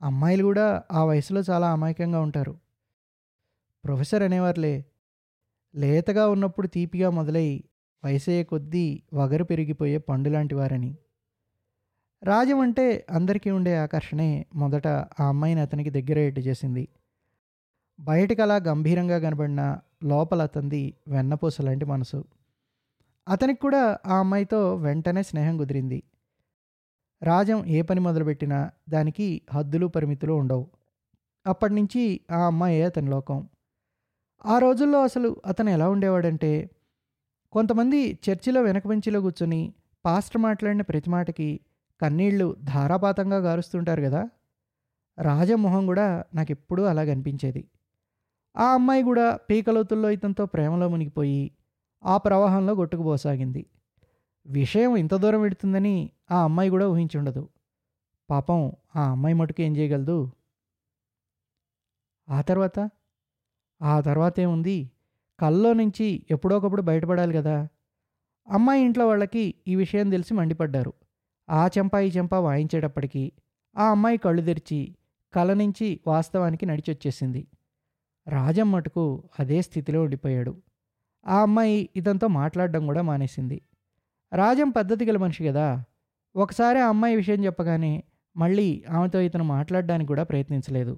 అమ్మాయిలు కూడా ఆ వయసులో చాలా అమాయకంగా ఉంటారు. ప్రొఫెసర్ అనేవారులే, లేతగా ఉన్నప్పుడు తీపిగా మొదలై వయసయ్యే కొద్దీ వగరు పెరిగిపోయే పండు లాంటి వారని. రాజం అంటే అందరికీ ఉండే ఆకర్షణే మొదట ఆ అమ్మాయిని అతనికి దగ్గరయ్యేట్టు చేసింది. బయటికి అలా గంభీరంగా కనబడిన లోపల అతనిది వెన్నపూస లాంటి మనసు. అతనికి కూడా ఆ అమ్మాయితో వెంటనే స్నేహం కుదిరింది. రాజం ఏ పని మొదలుపెట్టినా దానికి హద్దులు పరిమితులు ఉండవు. అప్పటి నుంచి ఆ అమ్మాయే అతని లోకం. ఆ రోజుల్లో అసలు అతను ఎలా ఉండేవాడంటే, కొంతమంది చర్చిలో వెనక బెంచిలో కూర్చొని పాస్టర్ మాట్లాడిన ప్రతి మాటకి కన్నీళ్లు ధారాపాతంగా గారుస్తుంటారు కదా, రాజమోహన్ కూడా నాకు ఎప్పుడూ అలా కనిపించేది. ఆ అమ్మాయి కూడా పీకలోతుల్లో ఇతనితో ప్రేమలో మునిగిపోయి ఆ ప్రవాహంలో కొట్టుకుపోసాగింది. విషయం ఇంత దూరం పెడుతుందని ఆ అమ్మాయి కూడా ఊహించుండదు. పాపం ఆ అమ్మాయి మటుకు ఏం చేయగలదు. ఆ తర్వాత ఆ తర్వాత ఏముంది, కల్లో నుంచి ఎప్పుడోకప్పుడు బయటపడాలి కదా. అమ్మాయి ఇంట్లో వాళ్ళకి ఈ విషయం తెలిసి మండిపడ్డారు. ఆ చెంప ఈ చెంప వాయించేటప్పటికీ ఆ అమ్మాయి కళ్ళు తెరిచి కల నుంచి వాస్తవానికి నడిచొచ్చేసింది. రాజం మటుకు అదే స్థితిలో ఉండిపోయాడు. ఆ అమ్మాయి ఇదంతో మాట్లాడడం కూడా మానేసింది. రాజం పద్ధతి గల మనిషి కదా, ఒకసారి ఆ అమ్మాయి విషయం చెప్పగానే మళ్ళీ ఆమెతో ఇతను మాట్లాడడానికి కూడా ప్రయత్నించలేదు.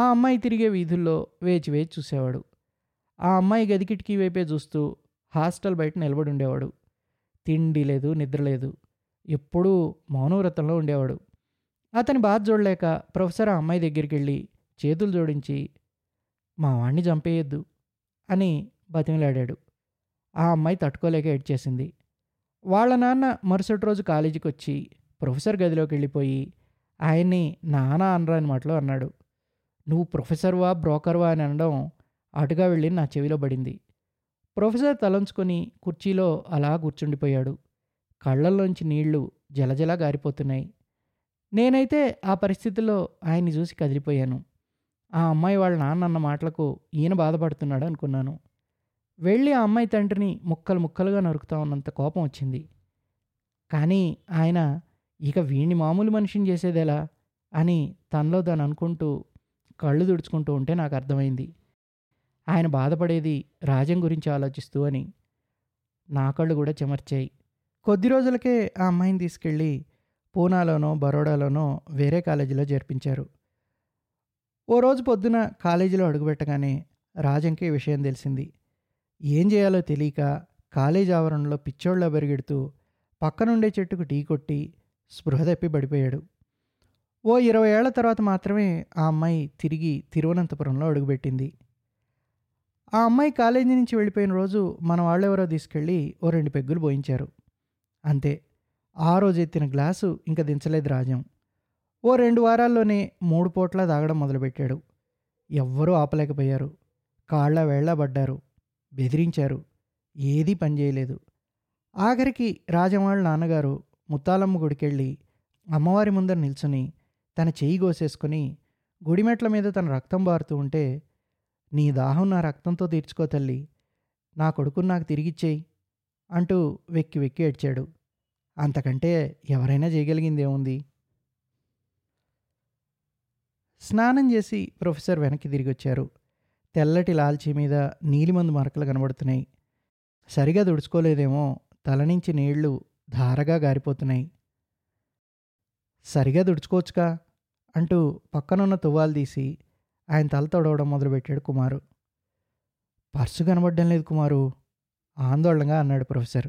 ఆ అమ్మాయి తిరిగే వీధుల్లో వేచి వేచి చూసేవాడు. ఆ అమ్మాయి గది కిటికీ వైపే చూస్తూ హాస్టల్ బయట నిలబడి ఉండేవాడు. తిండి లేదు, నిద్ర లేదు, ఎప్పుడూ మౌనవ్రతంలో ఉండేవాడు. అతని బాధ చూడలేక ప్రొఫెసర్ ఆ అమ్మాయి దగ్గరికి వెళ్ళి చేతులు జోడించి మా వాణ్ణి చంపేయద్దు అని బతిమిలాడాడు. ఆ అమ్మాయి తట్టుకోలేక ఏడ్చేసింది. వాళ్ళ నాన్న మరుసటి రోజు కాలేజీకి వచ్చి ప్రొఫెసర్ గదిలోకి వెళ్ళిపోయి ఆయన్ని నానా అనరాని మాటలో అన్నాడు. నువ్వు ప్రొఫెసర్వా బ్రోకర్వా అని అనడం అటుగా వెళ్ళి నా చెవిలో పడింది. ప్రొఫెసర్ తలంచుకొని కుర్చీలో అలా కూర్చుండిపోయాడు. కళ్ళల్లోంచి నీళ్లు జలజలా గారిపోతున్నాయి. నేనైతే ఆ పరిస్థితిలో ఆయన్ని చూసి కదిలిపోయాను. ఆ అమ్మాయి వాళ్ళ నాన్న అన్న మాటలకు ఈయన బాధపడుతున్నాడు అనుకున్నాను. వెళ్ళి ఆ అమ్మాయి తండ్రిని ముక్కలు ముక్కలుగా నరుకుతా ఉన్నంత కోపం వచ్చింది. కానీ ఆయన ఇక వీణ్ణి మామూలు మనిషిని చేసేదేలా అని తనలో దాన్ని అనుకుంటూ కళ్ళు తుడుచుకుంటూ ఉంటే నాకు అర్థమైంది ఆయన బాధపడేది రాజం గురించి ఆలోచిస్తూ అని. నా కళ్ళు కూడా చెమర్చాయి. కొద్ది రోజులకే ఆ అమ్మాయిని తీసుకెళ్ళి పూనాలోనో బరోడాలోనో వేరే కాలేజీలో చేర్పించారు. ఓ రోజు పొద్దున కాలేజీలో అడుగుపెట్టగానే రాజంకి ఈ విషయం తెలిసింది. ఏం చేయాలో తెలియక కాలేజీ ఆవరణలో పిచ్చోళ్ళ బెరిగెడుతూ పక్కనుండే చెట్టుకు టీ కొట్టి స్పృహ తప్పి పడిపోయాడు. ఓ ఇరవై ఏళ్ల తర్వాత మాత్రమే ఆ అమ్మాయి తిరిగి తిరువనంతపురంలో అడుగుపెట్టింది. ఆ అమ్మాయి కాలేజీ నుంచి వెళ్ళిపోయిన రోజు మన వాళ్ళెవరో తీసుకెళ్ళి ఓ రెండు పెగ్గులు పోయించారు. అంతే, ఆ రోజు ఎత్తిన గ్లాసు ఇంకా దించలేదు రాజం. ఓ రెండు వారాల్లోనే మూడు పూట్లా తాగడం మొదలుపెట్టాడు. ఎవ్వరూ ఆపలేకపోయారు. కాళ్ళ వేళ్ళ పడ్డారు, బెదిరించారు, ఏదీ పనిచేయలేదు. ఆఖరికి రాజం వాళ్ళ నాన్నగారు ముత్తాలమ్మ గుడికెళ్ళి అమ్మవారి ముందర నిల్చుని తన చెయ్యి గోసేసుకుని గుడిమెట్ల మీద తన రక్తం బారుతూ ఉంటే, నీ దాహం నా రక్తంతో తీర్చుకో తల్లి, నా కొడుకుని నాకు తిరిగిచ్చేయి అంటూ వెక్కి వెక్కి ఏడ్చాడు. అంతకంటే ఎవరైనా చేయగలిగిందేముంది? స్నానం చేసి ప్రొఫెసర్ వెనక్కి తిరిగి వచ్చారు. తెల్లటి లాల్చీ మీద నీలిమందు మరకలు కనబడుతున్నాయి. సరిగా దుడుచుకోలేదేమో, తల నుంచి నీళ్లు ధారగా గారిపోతున్నాయి. సరిగా దుడుచుకోవచ్చుగా అంటూ పక్కనున్న తువ్వాలు తీసి ఆయన తల తొడవడం మొదలుపెట్టాడు కుమారు. పర్సు కనబడడం లేదు కుమారు, ఆందోళనగా అన్నాడు ప్రొఫెసర్.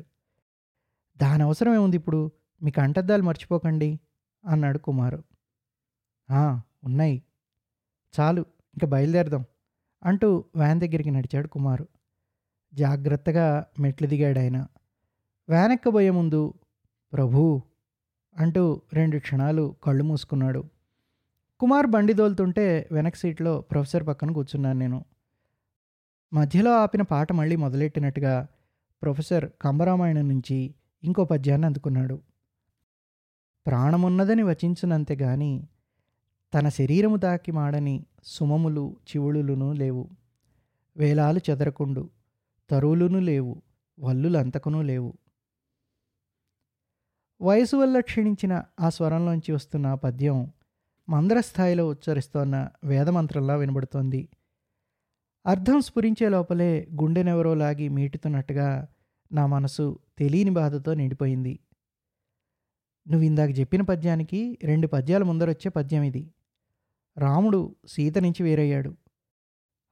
దాని అవసరం ఏముంది ఇప్పుడు, మీ కంటద్దాలు మర్చిపోకండి అన్నాడు కుమారు. ఉన్నాయి, చాలు, ఇంకా బయలుదేరదాం అంటూ వ్యాన్ దగ్గరికి నడిచాడు కుమారు. జాగ్రత్తగా మెట్లు దిగాడు ఆయన. వ్యాన్ ఎక్కబోయే ముందు ప్రభూ అంటూ రెండు క్షణాలు కళ్ళు మూసుకున్నాడు. కుమార్ బండి దోలుతుంటే వెనక సీట్లో ప్రొఫెసర్ పక్కన కూర్చున్నాను నేను. మధ్యలో ఆపిన పాట మళ్ళీ మొదలెట్టినట్టుగా ప్రొఫెసర్ కంబరామాయణం నుంచి ఇంకో పద్యాన్ని అందుకున్నాడు. ప్రాణమున్నదని వచించునంతే గాని తన శరీరము తాకి మాడని సుమములు చివుళులునూ లేవు, వేలాలు చెదరకుండు తరువులునూ లేవు, వల్లులంతకునూ లేవు. వయసు వల్ల క్షీణించిన ఆ స్వరంలోంచి వస్తున్న ఆ పద్యం మందరస్థాయిలో ఉచ్చరిస్తోన్న వేదమంత్రంలా వినబడుతోంది. అర్థం స్ఫురించే లోపలే గుండెనెవరో లాగి మీటుతున్నట్టుగా నా మనసు తెలియని బాధతో నిండిపోయింది. నువ్వు ఇందాక చెప్పిన పద్యానికి రెండు పద్యాల ముందరొచ్చే పద్యం ఇది. రాముడు సీత నుంచి వేరయ్యాడు.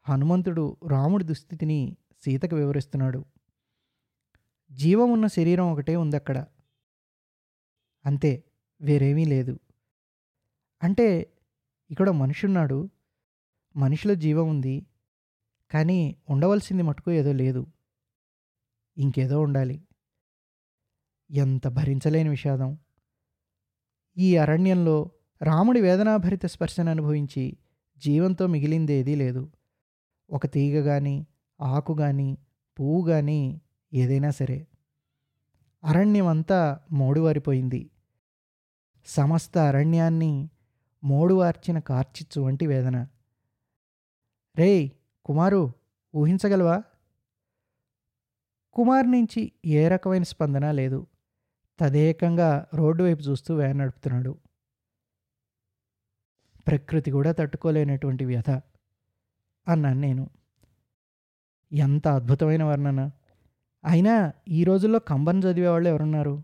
హనుమంతుడు రాముడి దుస్థితిని సీతకు వివరిస్తున్నాడు. జీవం ఉన్న శరీరం ఒకటే ఉందక్కడ, అంతే, వేరేమీ లేదు. అంటే ఇక్కడ మనిషి ఉన్నాడు, మనిషిలో జీవం ఉంది, కానీ ఉండవలసింది మటుకు ఏదో లేదు, ఇంకేదో ఉండాలి. ఎంత భరించలేని విషాదం! ఈ అరణ్యంలో రాముడి వేదనాభరిత స్పర్శను అనుభవించి జీవంతో మిగిలిందేదీ లేదు. ఒక తీగ కానీ, ఆకు కానీ, పువ్వు కానీ, ఏదైనా సరే. అరణ్యం అంతా మోడువారిపోయింది. సమస్త అరణ్యాన్ని మోడువార్చిన కార్చిచ్చు వంటి వేదన. రే కుమారు, ఊహించగలవా? కుమార్ నుంచి ఏ రకమైన స్పందన లేదు. తదేకంగా రోడ్డు వైపు చూస్తూ వ్యాన్ నడుపుతున్నాడు. ప్రకృతి కూడా తట్టుకోలేనటువంటి వ్యథ అన్నాను నేను. ఎంత అద్భుతమైన వర్ణన! అయినా ఈ రోజుల్లో కంబం చదివేవాళ్ళు ఎవరున్నారు?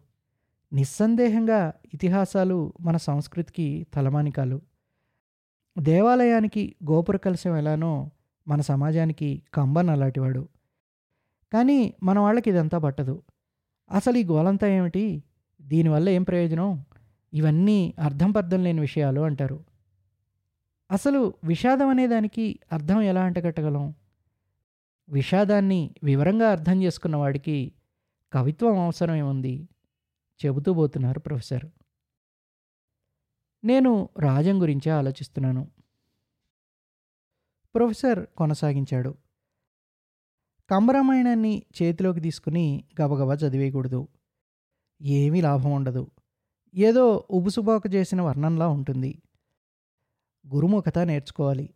నిస్సందేహంగా ఇతిహాసాలు మన సంస్కృతికి తలమానికాలు. దేవాలయానికి గోపుర కలశం ఎలానో మన సమాజానికి కంబన్ అలాంటివాడు. కానీ మన వాళ్ళకి ఇదంతా పట్టదు. అసలు ఈ గోలంతా ఏమిటి, దీనివల్ల ఏం ప్రయోజనం, ఇవన్నీ అర్థం పర్థం లేని విషయాలు అంటారు. అసలు విషాదం అనేదానికి అర్థం ఎలా అంటగట్టగలం? విషాదాన్ని వివరంగా అర్థం చేసుకున్న వాడికి కవిత్వం అవసరం ఏముంది చెబుతూ పోతున్నారు ప్రొఫెసర్. నేను రాజం గురించే ఆలోచిస్తున్నాను. ప్రొఫెసర్ కొనసాగించాడు. కంబరామాయణాన్ని చేతిలోకి తీసుకుని గబగబా చదివేయకూడదు. ఏమీ లాభం ఉండదు. ఏదో ఉబుసుబాకు చేసిన వర్ణంలా ఉంటుంది. గురుముఖత నేర్చుకోవాలి.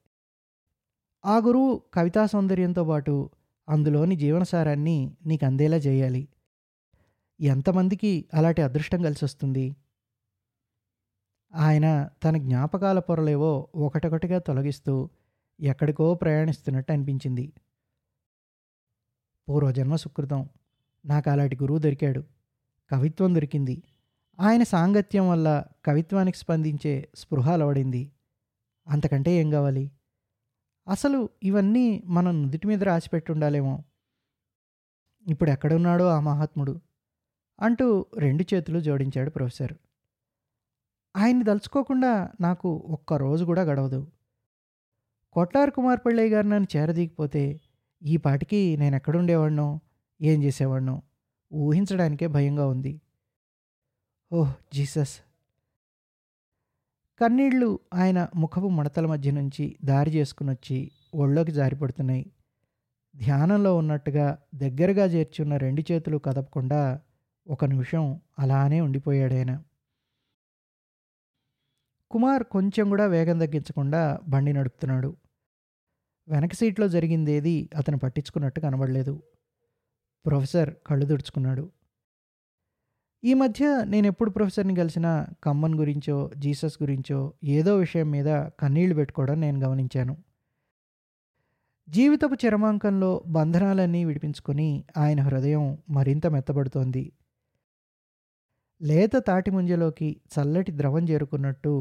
ఆ గురువు కవితా సౌందర్యంతో పాటు అందులోని జీవనసారాన్ని నీకు అందేలా చేయాలి. ఎంతమందికి అలాంటి అదృష్టం కలిసి వస్తుంది? ఆయన తన జ్ఞాపకాల పొరలేవో ఒకటొకటిగా తొలగిస్తూ ఎక్కడికో ప్రయాణిస్తున్నట్టు అనిపించింది. పూర్వజన్మ సుకృతం, నాకు అలాంటి గురువు దొరికాడు, కవిత్వం దొరికింది. ఆయన సాంగత్యం వల్ల కవిత్వానికి స్పందించే స్పృహ అలవడింది. అంతకంటే ఏం కావాలి? అసలు ఇవన్నీ మనం నుదుటి మీద రాసిపెట్టి ఉండాలేమో. ఇప్పుడు ఎక్కడున్నాడో ఆ మహాత్ముడు అంటూ రెండు చేతులు జోడించాడు ప్రొఫెసర్. ఆయన్ని తలుచుకోకుండా నాకు ఒక్క రోజు కూడా గడవదు. కొట్లారు కుమార్ పిళ్ళయ్య గారు నన్ను చేరదీకపోతే ఈ పాటికి నేను ఎక్కడుండేవాడినో, ఏం చేసేవాడినో ఊహించడానికే భయంగా ఉంది. Oh Jesus! కన్నీళ్లు ఆయన ముఖపు ముడతల మధ్య నుంచి దారి చేసుకుని వచ్చి ఒళ్ళోకి జారిపడుతున్నాయి. ధ్యానంలో ఉన్నట్టుగా దగ్గరగా చేర్చున్న రెండు చేతులు కదపకుండా ఒక నిమిషం అలానే ఉండిపోయాడాయన. కుమార్ కొంచెం కూడా వేగం తగ్గించకుండా బండి నడుపుతున్నాడు. వెనక సీట్లో జరిగిందేది అతను పట్టించుకున్నట్టు కనబడలేదు. ప్రొఫెసర్ కళ్ళు తుడుచుకున్నాడు. ఈ మధ్య నేను ఎప్పుడు ప్రొఫెసర్ని కలిసినా కమ్మన్ గురించో జీసస్ గురించో ఏదో విషయం మీద కన్నీళ్లు పెట్టుకోవడం నేను గమనించాను. జీవితపు చరమాంకంలో బంధనాలన్నీ విడిపించుకొని ఆయన హృదయం మరింత మెత్తబడుతోంది. లేత తాటి ముంజలోకి చల్లటి ద్రవం చేరుకున్నట్టు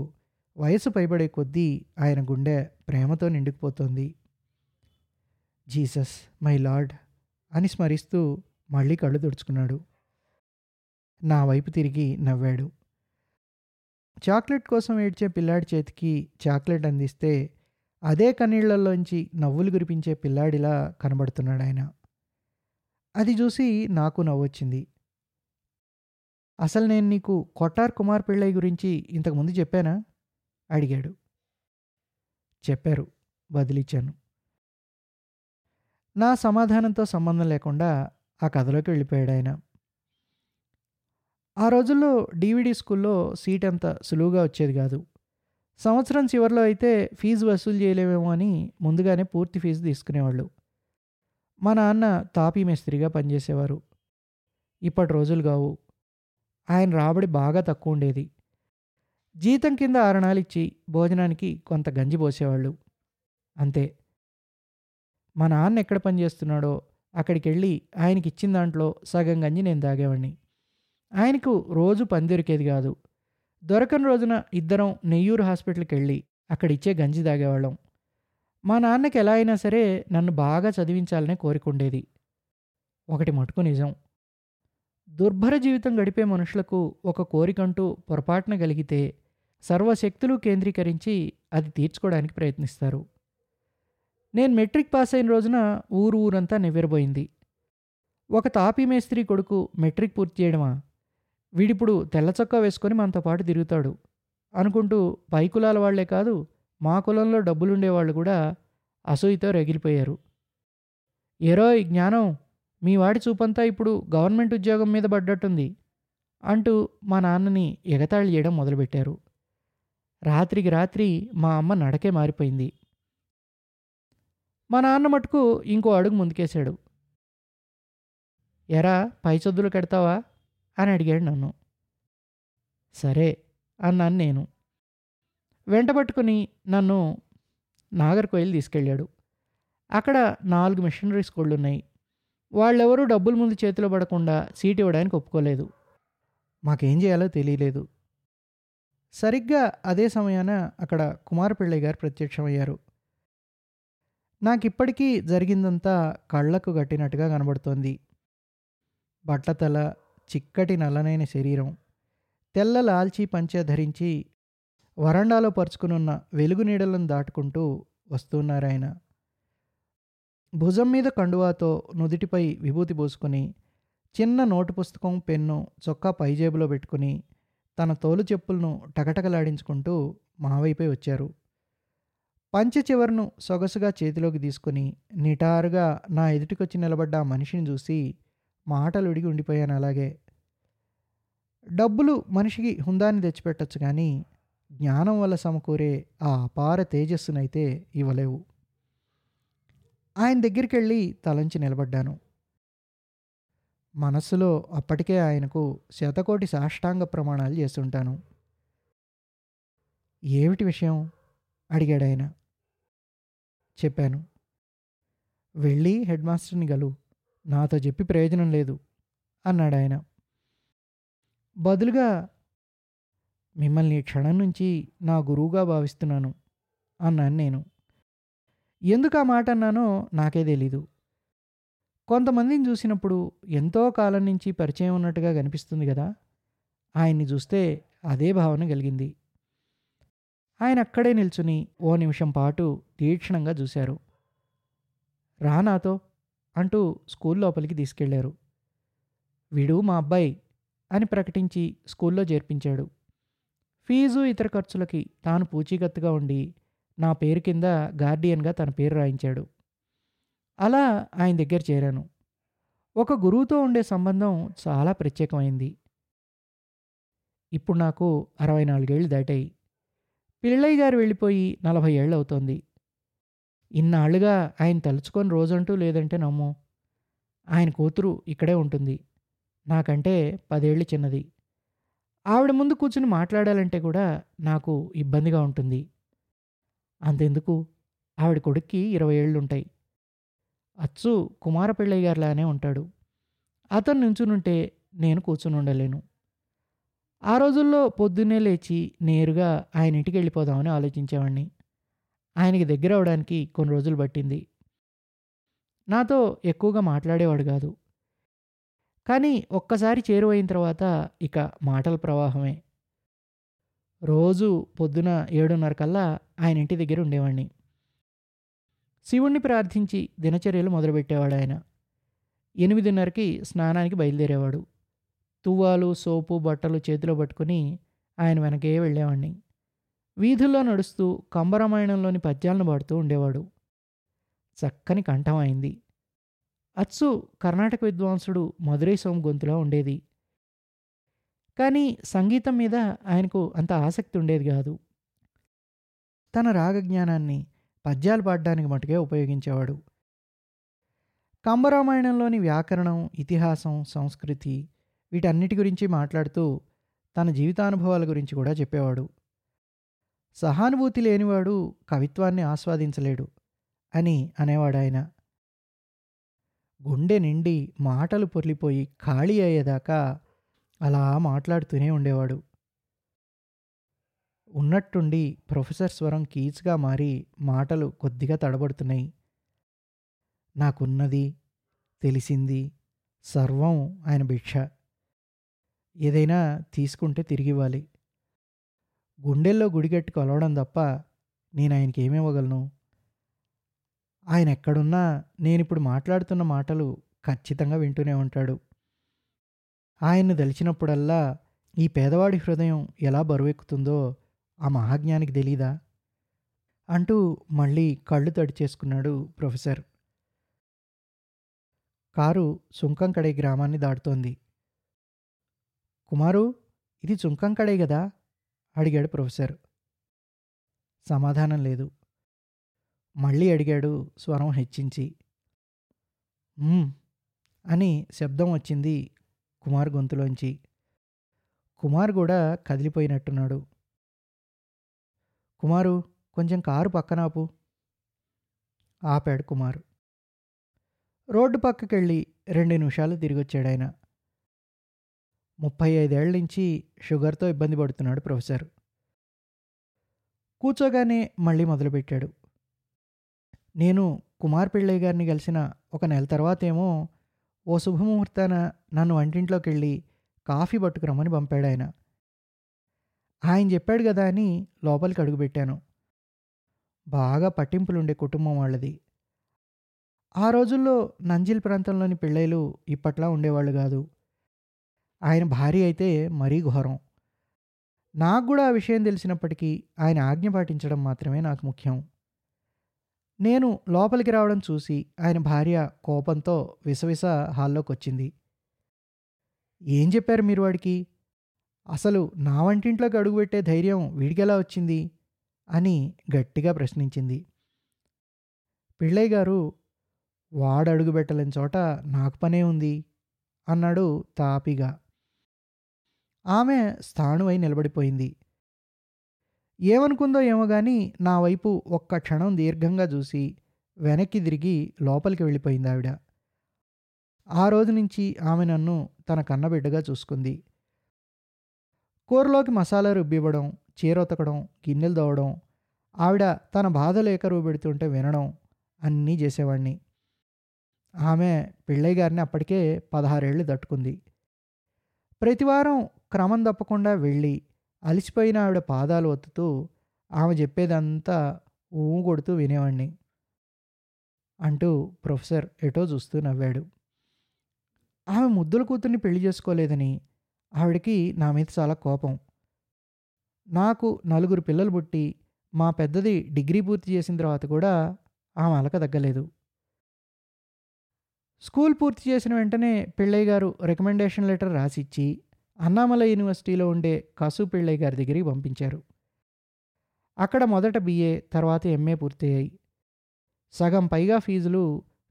వయసు పైబడే కొద్దీ ఆయన గుండె ప్రేమతో నిండుకుపోతోంది. జీసస్ మై లార్డ్ అని స్మరిస్తూ మళ్ళీ కళ్ళు తుడుచుకున్నాడు. నా వైపు తిరిగి నవ్వాడు. చాక్లెట్ కోసం ఏడ్చే పిల్లాడి చేతికి చాక్లెట్ అందిస్తే అదే కన్నీళ్లలోంచి నవ్వులు కురిపించే పిల్లాడిలా కనబడుతున్నాడు ఆయన. అది చూసి నాకు నవ్వొచ్చింది. అసలు నేను నీకు కొట్టార్ కుమార్ పిళ్ళయ్య గురించి ఇంతకుముందు చెప్పానా అడిగాడు. చెప్పారు, బదిలిచ్చాను. నా సమాధానంతో సంబంధం లేకుండా ఆ కథలోకి వెళ్ళిపోయాడు ఆయన. ఆ రోజుల్లో డీవీడీ స్కూల్లో సీట్ అంత సులువుగా వచ్చేది కాదు. సంవత్సరం చివరిలో అయితే ఫీజు వసూలు చేయలేమేమో అని ముందుగానే పూర్తి ఫీజు తీసుకునేవాళ్ళు. మా నాన్న తాపీ మేస్త్రిగా పనిచేసేవారు. ఇప్పటి రోజులు కావు. ఆయన రాబడి బాగా తక్కువ ఉండేది. జీతం కింద ఆరణాలు ఇచ్చి భోజనానికి కొంత గంజి పోసేవాళ్ళు, అంతే. మా నాన్న ఎక్కడ పనిచేస్తున్నాడో అక్కడికి వెళ్ళి ఆయనకి ఇచ్చిన దాంట్లో సగం గంజి నేను తాగేవాడిని. ఆయనకు రోజు పని దొరికేది కాదు. దొరకని రోజున ఇద్దరం నెయ్యూరు హాస్పిటల్కి వెళ్ళి అక్కడ ఇచ్చే గంజి తాగేవాళ్ళం. మా నాన్నకి ఎలా అయినా సరే నన్ను బాగా చదివించాలనే కోరికుండేది. ఒకటి మటుకు నిజం, దుర్భర జీవితం గడిపే మనుషులకు ఒక కోరికంటూ పొరపాటున కలిగితే సర్వశక్తులు కేంద్రీకరించి అది తీర్చుకోవడానికి ప్రయత్నిస్తారు. నేను మెట్రిక్ పాస్ అయిన రోజున ఊరు ఊరంతా నివ్వెరబోయింది. ఒక తాపీ మేస్త్రీ కొడుకు మెట్రిక్ పూర్తి చేయడమా, వీడిప్పుడు తెల్లచొక్కా వేసుకొని మనతో పాటు తిరుగుతాడు అనుకుంటూ పై కులాల వాళ్లే కాదు మా కులంలో డబ్బులుండేవాళ్ళు కూడా అసూయతో రగిలిపోయారు. ఏరోయ్ జ్ఞానం, మీ వాడి చూపంతా ఇప్పుడు గవర్నమెంట్ ఉద్యోగం మీద పడ్డట్టుంది అంటూ మా నాన్నని ఎగతాళి చేయడం మొదలుపెట్టారు. రాత్రికి రాత్రి మా అమ్మ నడకే మారిపోయింది. మా నాన్న మటుకు ఇంకో అడుగు ముందుకేశాడు. ఎరా పై చదువులు కడతావా అని అడిగాడు నన్ను. సరే అన్నాను నేను. వెంటబట్టుకుని నన్ను నాగర్కోయిల్ తీసుకెళ్ళాడు. అక్కడ నాలుగు మిషనరీ స్కూళ్ళు ఉన్నాయి. వాళ్ళెవరూ డబ్బులు ముందు చేతిలో పడకుండా సీట్ ఇవ్వడానికి ఒప్పుకోలేదు. మాకేం చేయాలో తెలియలేదు. సరిగ్గా అదే సమయాన అక్కడ కుమార్ పిళ్ళయ్య గారు ప్రత్యక్షమయ్యారు. నాకిప్పటికీ జరిగిందంతా కళ్ళకు గట్టినట్టుగా కనబడుతోంది. బట్టతల, చిక్కటి నల్లనైన శరీరం, తెల్ల లాల్చి పంచ ధరించి వరండాలో పరుచుకునున్న వెలుగు నీడలను దాటుకుంటూ వస్తున్నారాయన. భుజం మీద కండువాతో నుదుటిపై విభూతి పోసుకుని, చిన్న నోటు పుస్తకం, పెన్ను, చొక్కా పైజేబులో పెట్టుకుని, తన తోలు చెప్పులను టకటకలాడించుకుంటూ మావైపై వచ్చారు. పంచె చివరను సొగసుగా చేతిలోకి తీసుకుని నిటారుగా నా ఎదుటికొచ్చి నిలబడ్డ ఆ మనిషిని చూసి మాటలు విడిగి ఉండిపోయాను. అలాగే డబ్బులు మనిషికి హుందాన్ని తెచ్చిపెట్టచ్చు, కానీ జ్ఞానం వల్ల సమకూరే ఆ అపార తేజస్సునైతే ఇవ్వలేవు. ఆయన దగ్గరికి వెళ్ళి తలంచి నిలబడ్డాను. మనస్సులో అప్పటికే ఆయనకు శతకోటి సాష్టాంగ ప్రమాణాలు చేస్తుంటాను. ఏమిటి విషయం అడిగాడు ఆయన. చెప్పాను. వెళ్ళి హెడ్ మాస్టర్ని గలు, నాతో చెప్పి ప్రయోజనం లేదు అన్నాడు ఆయన. బదులుగా మిమ్మల్ని క్షణం నుంచి నా గురువుగా భావిస్తున్నాను అన్నాను నేను. ఎందుకు ఆ మాట అన్నానో నాకే తెలీదు. కొంతమందిని చూసినప్పుడు ఎంతో కాలం నుంచి పరిచయం ఉన్నట్టుగా కనిపిస్తుంది కదా, ఆయన్ని చూస్తే అదే భావన కలిగింది. ఆయన అక్కడే నిల్చుని ఓ నిమిషం పాటు తీక్షణంగా చూశారు. రా నాతో అంటూ స్కూల్ లోపలికి తీసుకెళ్లారు. వీడు మా అబ్బాయి అని ప్రకటించి స్కూల్లో చేర్పించాడు. ఫీజు, ఇతర ఖర్చులకి తాను పూచీకత్తుగా ఉండి నా పేరు కింద గార్డియన్గా తన పేరు రాయించాడు. అలా ఆయన దగ్గర చేరాను. ఒక గురువుతో ఉండే సంబంధం చాలా ప్రత్యేకమైంది. ఇప్పుడు నాకు అరవై నాలుగేళ్లు దాటాయి. పిళ్ళయ్య గారు వెళ్ళిపోయి నలభై ఏళ్ళు అవుతోంది. ఇన్నాళ్లుగా ఆయన తలుచుకొని రోజంటూ లేదంటే నమ్ము. ఆయన కూతురు ఇక్కడే ఉంటుంది, నాకంటే పదేళ్ళు చిన్నది. ఆవిడ ముందు కూర్చుని మాట్లాడాలంటే కూడా నాకు ఇబ్బందిగా ఉంటుంది. అంతెందుకు, ఆవిడ కొడుక్కి ఇరవై ఏళ్ళుంటాయి. అచ్చు కుమార్ పిళ్ళయ్య గారిలానే ఉంటాడు. అతను నుంచునుంటే నేను కూర్చుని ఉండలేను. ఆ రోజుల్లో పొద్దున్నే లేచి నేరుగా ఆయన ఇంటికి వెళ్ళిపోదామని ఆలోచించేవాడిని. ఆయనకి దగ్గర అవడానికి కొన్ని రోజులు పట్టింది. నాతో ఎక్కువగా మాట్లాడేవాడు కాదు, కానీ ఒక్కసారి చేరువైన తర్వాత ఇక మాటల ప్రవాహమే. రోజు పొద్దున ఏడున్నర కల్లా ఆయన ఇంటి దగ్గర ఉండేవాడిని. శివుణ్ణి ప్రార్థించి దినచర్యలు మొదలుపెట్టేవాడు ఆయన. ఎనిమిదిన్నరకి స్నానానికి బయలుదేరేవాడు. తువ్వాలు, సోపు, బట్టలు చేతిలో పట్టుకుని ఆయన వెనకే వెళ్ళేవాడిని. వీధుల్లో నడుస్తూ కంబరామాయణంలోని పద్యాలను పాడుతూ ఉండేవాడు. చక్కని కంఠం అయింది. అచ్చు కర్ణాటక విద్వాంసుడు మధురై సోమ గొంతులా ఉండేది, కానీ సంగీతం మీద ఆయనకు అంత ఆసక్తి ఉండేది కాదు. తన రాగజ్ఞానాన్ని పద్యాలు పాడడానికి మటుకే ఉపయోగించేవాడు. కంబరామాయణంలోని వ్యాకరణం, ఇతిహాసం, సంస్కృతి వీటన్నిటి గురించి మాట్లాడుతూ తన జీవితానుభవాల గురించి కూడా చెప్పేవాడు. సహానుభూతి లేనివాడు కవిత్వాన్ని ఆస్వాదించలేడు అని అనేవాడు ఆయన. గుండె నిండి మాటలు పొర్లిపోయి ఖాళీ అయ్యేదాకా అలా మాట్లాడుతూనే ఉండేవాడు. ఉన్నట్టుండి ప్రొఫెసర్ స్వరం కీచుగా మారి మాటలు కొద్దిగా తడబడుతున్నాయి. నాకున్నది, తెలిసింది సర్వం ఆయన భిక్ష. ఏదైనా తీసుకుంటే తిరిగివ్వాలి. గుండెల్లో గుడిగట్టి కొలవడం తప్ప నేను ఆయనకి ఏమివ్వగలను? ఆయన ఎక్కడున్నా నేనిప్పుడు మాట్లాడుతున్న మాటలు ఖచ్చితంగా వింటూనే ఉంటాడు. ఆయన్ను దలిచినప్పుడల్లా ఈ పేదవాడి హృదయం ఎలా బరువెక్కుతుందో ఆ మహాజ్ఞానికి తెలీదా అంటూ మళ్ళీ కళ్ళు తడి చేసుకున్నాడు ప్రొఫెసర్. కారు సుంకంకడై గ్రామాన్ని దాటుతోంది. కుమారు, ఇది చుంకంకడే కదా అడిగాడు ప్రొఫెసర్. సమాధానం లేదు. మళ్ళీ అడిగాడు స్వరం హెచ్చించి. అని శబ్దం వచ్చింది కుమార్ గొంతులోంచి. కుమార్ కూడా కదిలిపోయినట్టున్నాడు. కుమారు, కొంచెం కారు పక్కనాపు. ఆపాడు కుమారు. రోడ్డు పక్కకెళ్ళి రెండు నిమిషాలు తిరిగొచ్చాడు ఆయన. ముప్పై ఐదేళ్ల నుంచి షుగర్తో ఇబ్బంది పడుతున్నాడు ప్రొఫెసర్. కూర్చోగానే మళ్ళీ మొదలుపెట్టాడు. నేను కుమార్ పిళ్ళయ్య గారిని కలిసిన ఒక నెల తర్వాతేమో ఓ శుభముహూర్తాన నన్ను వంటింట్లోకి వెళ్ళి కాఫీ పట్టుకురమ్మని పంపాడు ఆయన. ఆయన చెప్పాడు కదా అని లోపలికి అడుగుపెట్టాను. బాగా పట్టింపులుండే కుటుంబం వాళ్ళది. ఆ రోజుల్లో నంజిల్ ప్రాంతంలోని పిళ్ళయ్యలు ఇప్పట్లా ఉండేవాళ్ళు కాదు. ఆయన భార్య అయితే మరీ ఘోరం. నాకు కూడా ఆ విషయం తెలిసినప్పటికీ ఆయన ఆజ్ఞ పాటించడం మాత్రమే నాకు ముఖ్యం. నేను లోపలికి రావడం చూసి ఆయన భార్య కోపంతో విసవిస హాల్లోకి వచ్చింది. ఏం చెప్పారు మీరు వాడికి? అసలు నా వంటింట్లోకి అడుగుపెట్టే ధైర్యం వీడికెలా వచ్చింది అని గట్టిగా ప్రశ్నించింది. పిళ్ళయ్య గారు, వాడు అడుగుపెట్టలేని చోట నాకు పనే ఉంది అన్నాడు తాపిగా. ఆమె స్థాణువై నిలబడిపోయింది. ఏమనుకుందో ఏమో కానీ నా వైపు ఒక్క క్షణం దీర్ఘంగా చూసి వెనక్కి తిరిగి లోపలికి వెళ్ళిపోయింది ఆవిడ. ఆ రోజు నుంచి ఆమె నన్ను తన కన్నబిడ్డగా చూసుకుంది. కూరలోకి మసాలా రుబ్బివ్వడం, చీరొతకడం, గిన్నెలు దోవడం, ఆవిడ తన బాధలు ఏకరువు పెడుతుంటే వినడం, అన్నీ చేసేవాడిని. ఆమె పిళ్ళయ్య గారిని అప్పటికే పదహారేళ్ళు దట్టుకుంది. ప్రతివారం క్రమం తప్పకుండా వెళ్ళి అలిసిపోయిన ఆవిడ పాదాలు ఒత్తుతూ ఆమె చెప్పేదంతా ఊ కొడుతూ వినేవాణ్ణి అంటూ ప్రొఫెసర్ ఎటో చూస్తూ నవ్వాడు. ఆమె ముద్దుల కూతుర్ని పెళ్లి చేసుకోలేదని ఆవిడకి నా మీద చాలా కోపం. నాకు నలుగురు పిల్లలు పుట్టి మా పెద్దది డిగ్రీ పూర్తి చేసిన తర్వాత కూడా ఆమె అలక తగ్గలేదు. స్కూల్ పూర్తి చేసిన వెంటనే పిళ్ళయ్య గారు రికమెండేషన్ లెటర్ రాసిచ్చి అన్నామలై యూనివర్సిటీలో ఉండే కాసు పిళ్ళయ్య గారి దగ్గరికి పంపించారు. అక్కడ మొదట బిఏ, తర్వాత ఎంఏ పూర్తయ్యాయి. సగం పైగా ఫీజులు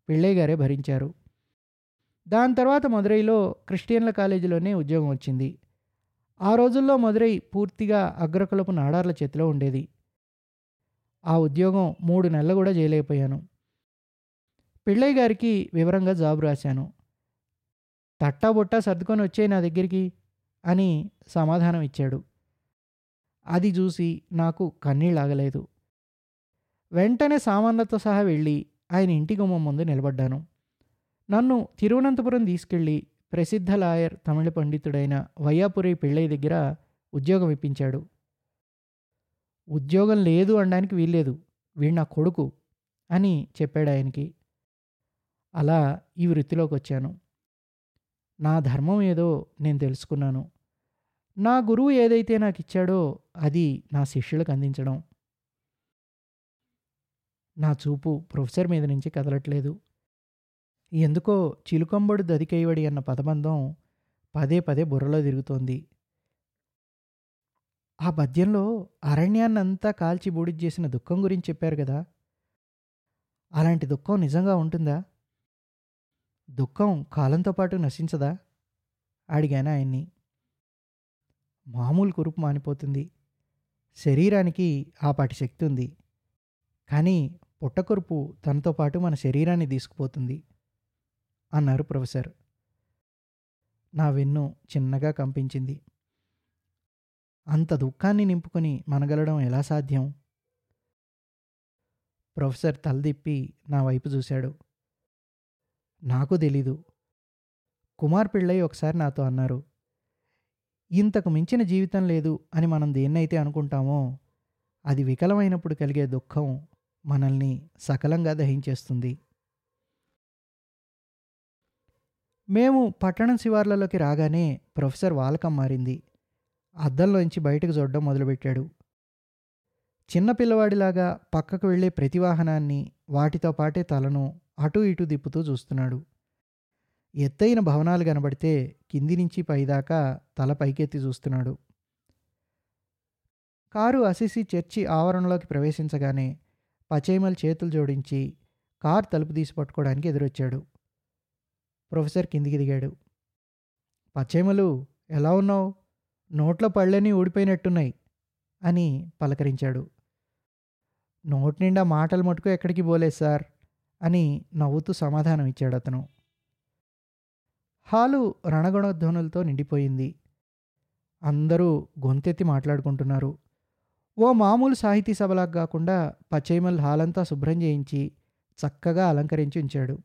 పిళ్ళయ్య గారే భరించారు. దాని తర్వాత మదురైలో క్రిస్టియన్ల కాలేజీలోనే ఉద్యోగం వచ్చింది. ఆ రోజుల్లో మదురై పూర్తిగా అగ్రకులపు నాడార్ల చేతిలో ఉండేది. ఆ ఉద్యోగం మూడు నెలలు కూడా చేయలేకపోయాను. పిళ్ళయ్య గారికి వివరంగా జాబు రాశాను. తట్టా బొట్టా సర్దుకొని వచ్చే నా దగ్గరికి అని సమాధానం ఇచ్చాడు. అది చూసి నాకు కన్నీళ్ళాగలేదు. వెంటనే సామాన్లతో సహా వెళ్ళి ఆయన ఇంటి గుమ్మం ముందు నిలబడ్డాను. నన్ను తిరువనంతపురం తీసుకెళ్ళి ప్రసిద్ధ లాయర్, తమిళ పండితుడైన వయ్యాపురి పిళ్ళయ్య దగ్గర ఉద్యోగం ఇప్పించాడు. ఉద్యోగం లేదు అనడానికి వీల్లేదు, వీడు నా కొడుకు అని చెప్పాడు ఆయనకి. అలా ఈ వృత్తిలోకి వచ్చాను. నా ధర్మం ఏదో నేను తెలుసుకున్నాను. నా గురువు ఏదైతే నాకు ఇచ్చాడో అది నా శిష్యులకు అందించడం. నా చూపు ప్రొఫెసర్ మీద నుంచి కదలట్లేదు. ఎందుకో చిలుకంబడు దదికైవడి అన్న పదబంధం పదే పదే బుర్రలో తిరుగుతోంది. ఆ పద్యంలో అరణ్యాన్నంతా కాల్చి బూడిద చేసిన దుఃఖం గురించి చెప్పారు కదా, అలాంటి దుఃఖం నిజంగా ఉంటుందా? దుఃఖం కాలంతో పాటు నశించదా అడిగాను ఆయన్ని. మామూలు కురుపు మానిపోతుంది. శరీరానికి ఆ పాటి శక్తి ఉంది, కానీ పుట్టకొరుపు తనతో పాటు మన శరీరాన్ని తీసుకుపోతుంది అన్నారు ప్రొఫెసర్. నా వెన్ను చిన్నగా కంపించింది. అంత దుఃఖాన్ని నింపుకొని మనగలడం ఎలా సాధ్యం? ప్రొఫెసర్ తలదిప్పి నా వైపు చూశాడు. నాకు తెలీదు. కుమార్ పిళ్ళయ్య ఒకసారి నాతో అన్నారు, ఇంతకు మించిన జీవితం లేదు అని మనం దేన్నైతే అనుకుంటామో అది వికలమైనప్పుడు కలిగే దుఃఖం మనల్ని సకలంగా దహించేస్తుంది. మేము పట్టణం శివార్లలోకి రాగానే ప్రొఫెసర్ వాలకం మారింది. అద్దంలోంచి బయటకు చూడడం మొదలుపెట్టాడు. చిన్నపిల్లవాడిలాగా పక్కకు వెళ్ళే ప్రతి వాహనాన్ని, వాటితో పాటే తలను అటూ ఇటూ దిప్పుతూ చూస్తున్నాడు. ఎత్తైన భవనాలు కనబడితే కింది నుంచి పైదాకా తల పైకెత్తి చూస్తున్నాడు. కారు అసిసి చర్చి ఆవరణలోకి ప్రవేశించగానే పచ్చైమల్ చేతులు జోడించి కారు తలుపు తీసి పట్టుకోవడానికి ఎదురొచ్చాడు. ప్రొఫెసర్ కిందికి దిగాడు. పచ్చైమలు, ఎలా ఉన్నావు? నోట్లో పళ్ళన్నీ ఊడిపోయినట్టున్నాయి అని పలకరించాడు. నోటి నిండా మాటలు మటుకు ఎక్కడికి పోలేదు సార్ అని నవ్వుతూ సమాధానం ఇచ్చాడు అతను. హాలు రణగొణధ్వనులతో నిండిపోయింది. అందరూ గొంతెత్తి మాట్లాడుకుంటున్నారు. ఓ మామూలు సాహితీ సభలాగా కాకుండా పచ్చైమల్ హాలంతా శుభ్రం చేయించి చక్కగా అలంకరించి ఉంచాడు.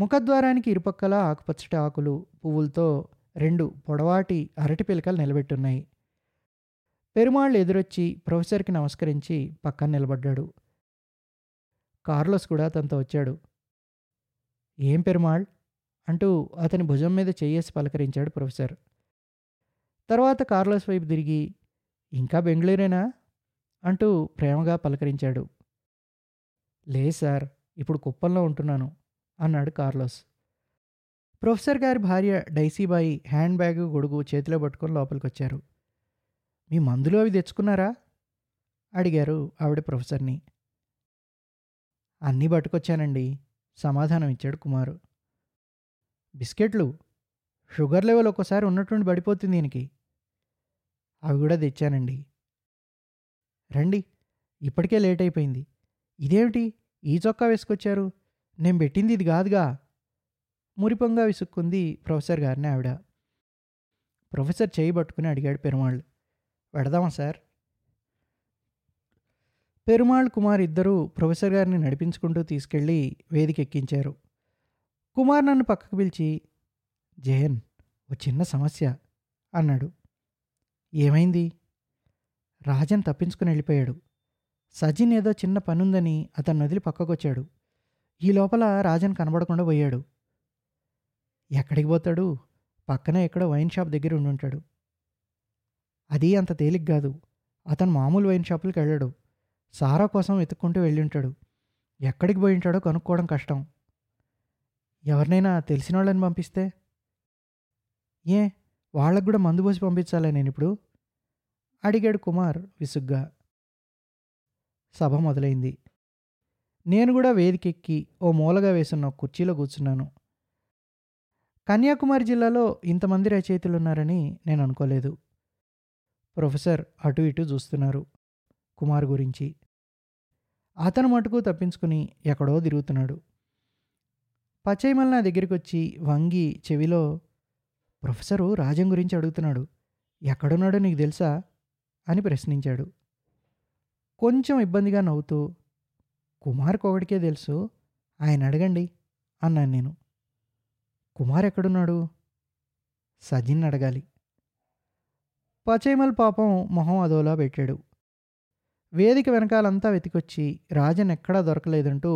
ముఖద్వారానికి ఇరుపక్కల ఆకుపచ్చటి ఆకులు పువ్వులతో రెండు పొడవాటి అరటి పిలకలు నిలబెట్టున్నాయి. పెరుమాళ్ళు ఎదురొచ్చి ప్రొఫెసర్కి నమస్కరించి పక్కన నిలబడ్డాడు. కార్లోస్ కూడా తనతో వచ్చాడు. ఏం పెరుమాళ్ అంటూ అతని భుజం మీద చేయేసి పలకరించాడు ప్రొఫెసర్. తర్వాత కార్లోస్ వైపు తిరిగి ఇంకా బెంగళూరేనా అంటూ ప్రేమగా పలకరించాడు. లే సార్, ఇప్పుడు కుప్పంలో ఉంటున్నాను అన్నాడు కార్లోస్. ప్రొఫెసర్ గారి భార్య డైసీబాయి హ్యాండ్ బ్యాగ్ గొడుగు చేతిలో పట్టుకొని లోపలికి వచ్చారు. మీ మందులు అవి తెచ్చుకున్నారా అడిగారు ఆవిడ ప్రొఫెసర్ని. అన్నీ పట్టుకొచ్చానండి సమాధానం ఇచ్చాడు కుమారు. బిస్కెట్లు, షుగర్ లెవెల్ ఒక్కోసారి ఉన్నట్టుండి పడిపోతుంది దీనికి, అవి కూడా తెచ్చానండి. రండి, ఇప్పటికే లేట్ అయిపోయింది. ఇదేమిటి ఈ చొక్కా వేసుకొచ్చారు, నేను పెట్టింది ఇది కాదుగా మురిపంగా విసుక్కుంది ప్రొఫెసర్ గారిని ఆవిడ. ప్రొఫెసర్ చేయి పట్టుకుని అడిగాడు పెరుమాళ్ళు, పెడదామా సార్? పెరుమాళ్ కుమార్ ఇద్దరూ ప్రొఫెసర్ గారిని నడిపించుకుంటూ తీసుకెళ్ళి వేదికెక్కించారు. కుమార్ నన్ను పక్కకు పిలిచి, జయన్, ఓ చిన్న సమస్య అన్నాడు. ఏమైంది? రాజన్ తప్పించుకుని వెళ్ళిపోయాడు. సజిన్ ఏదో చిన్న పనుందని అతన్ని వదిలి పక్కకొచ్చాడు. ఈ లోపల రాజన్ కనబడకుండా పోయాడు. ఎక్కడికి పోతాడు? పక్కనే ఎక్కడో వైన్ షాప్ దగ్గర ఉండుంటాడు. అది అంత తేలిక కాదు. అతను మామూలు వైన్ షాపులకు వెళ్ళాడు. సారా కోసం వెతుక్కుంటూ వెళ్ళి ఉంటాడు. ఎక్కడికి పోయి ఉంటాడో కనుక్కోవడం కష్టం. ఎవరినైనా తెలిసిన వాళ్ళని పంపిస్తే? ఏ వాళ్ళకు కూడా మందు పోసి పంపించాలా నేను ఇప్పుడు అడిగాడు కుమార్ విసుగ్గా. సభ మొదలైంది. నేను కూడా వేదికెక్కి ఓ మూలగా వేసున్న కుర్చీలో కూర్చున్నాను. కన్యాకుమారి జిల్లాలో ఇంతమంది రచయితలు ఉన్నారని నేను అనుకోలేదు. ప్రొఫెసర్ అటు ఇటు చూస్తున్నారు కుమార్ గురించి. అతను మటుకు తప్పించుకుని ఎక్కడో తిరుగుతున్నాడు. పచ్చైమల్ నా దగ్గరికి వచ్చి వంగి చెవిలో, ప్రొఫెసరు రాజం గురించి అడుగుతున్నాడు, ఎక్కడున్నాడో నీకు తెలుసా అని ప్రశ్నించాడు. కొంచెం ఇబ్బందిగా నవ్వుతూ, కుమార్కి ఒకటికే తెలుసు, ఆయన అడగండి అన్నాను నేను. కుమార్ ఎక్కడున్నాడు? సజిన్ అడగాలి. పచ్చైమల్ పాపం మొహం అదోలా పెట్టాడు. వేదిక వెనకాలంతా వెతికొచ్చి రాజన్ ఎక్కడా దొరకలేదంటూ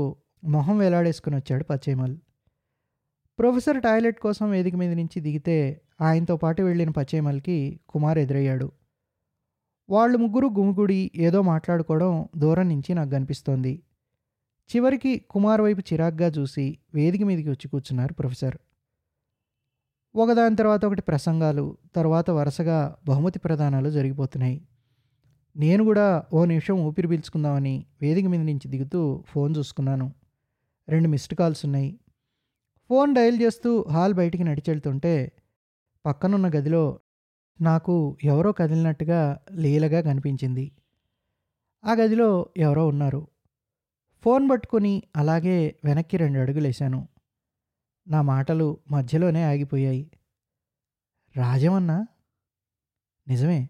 మొహం వేలాడేసుకుని వచ్చాడు పచ్చైమల్. ప్రొఫెసర్ టాయిలెట్ కోసం వేదిక మీద నుంచి దిగితే ఆయనతో పాటు వెళ్ళిన పచ్చైమల్కి కుమార్ ఎదురయ్యాడు. వాళ్ళు ముగ్గురు గుమిగుడి ఏదో మాట్లాడుకోవడం దూరం నుంచి నాకు కనిపిస్తోంది. చివరికి కుమార్ వైపు చిరాగ్గా చూసి వేదిక మీదకి వచ్చి కూర్చున్నారు ప్రొఫెసర్. ఒకదాని తర్వాత ఒకటి ప్రసంగాలు, తర్వాత వరుసగా బహుమతి ప్రదానాలు జరిగిపోతున్నాయి. నేను కూడా ఓ నిమిషం ఊపిరి పీల్చుకుందామని వేదిక మీద నుంచి దిగుతూ ఫోన్ చూసుకున్నాను. రెండు మిస్డ్ కాల్స్ ఉన్నాయి. ఫోన్ డయల్ చేస్తూ హాల్ బయటికి నడిచెళ్తుంటే పక్కనున్న గదిలో నాకు ఎవరో కదిలినట్టుగా లీలగా కనిపించింది. ఆ గదిలో ఎవరో ఉన్నారు. ఫోన్ పట్టుకుని అలాగే వెనక్కి రెండు అడుగులేశాను. నా మాటలు మధ్యలోనే ఆగిపోయాయి. రాజమన్నా? నిజమే,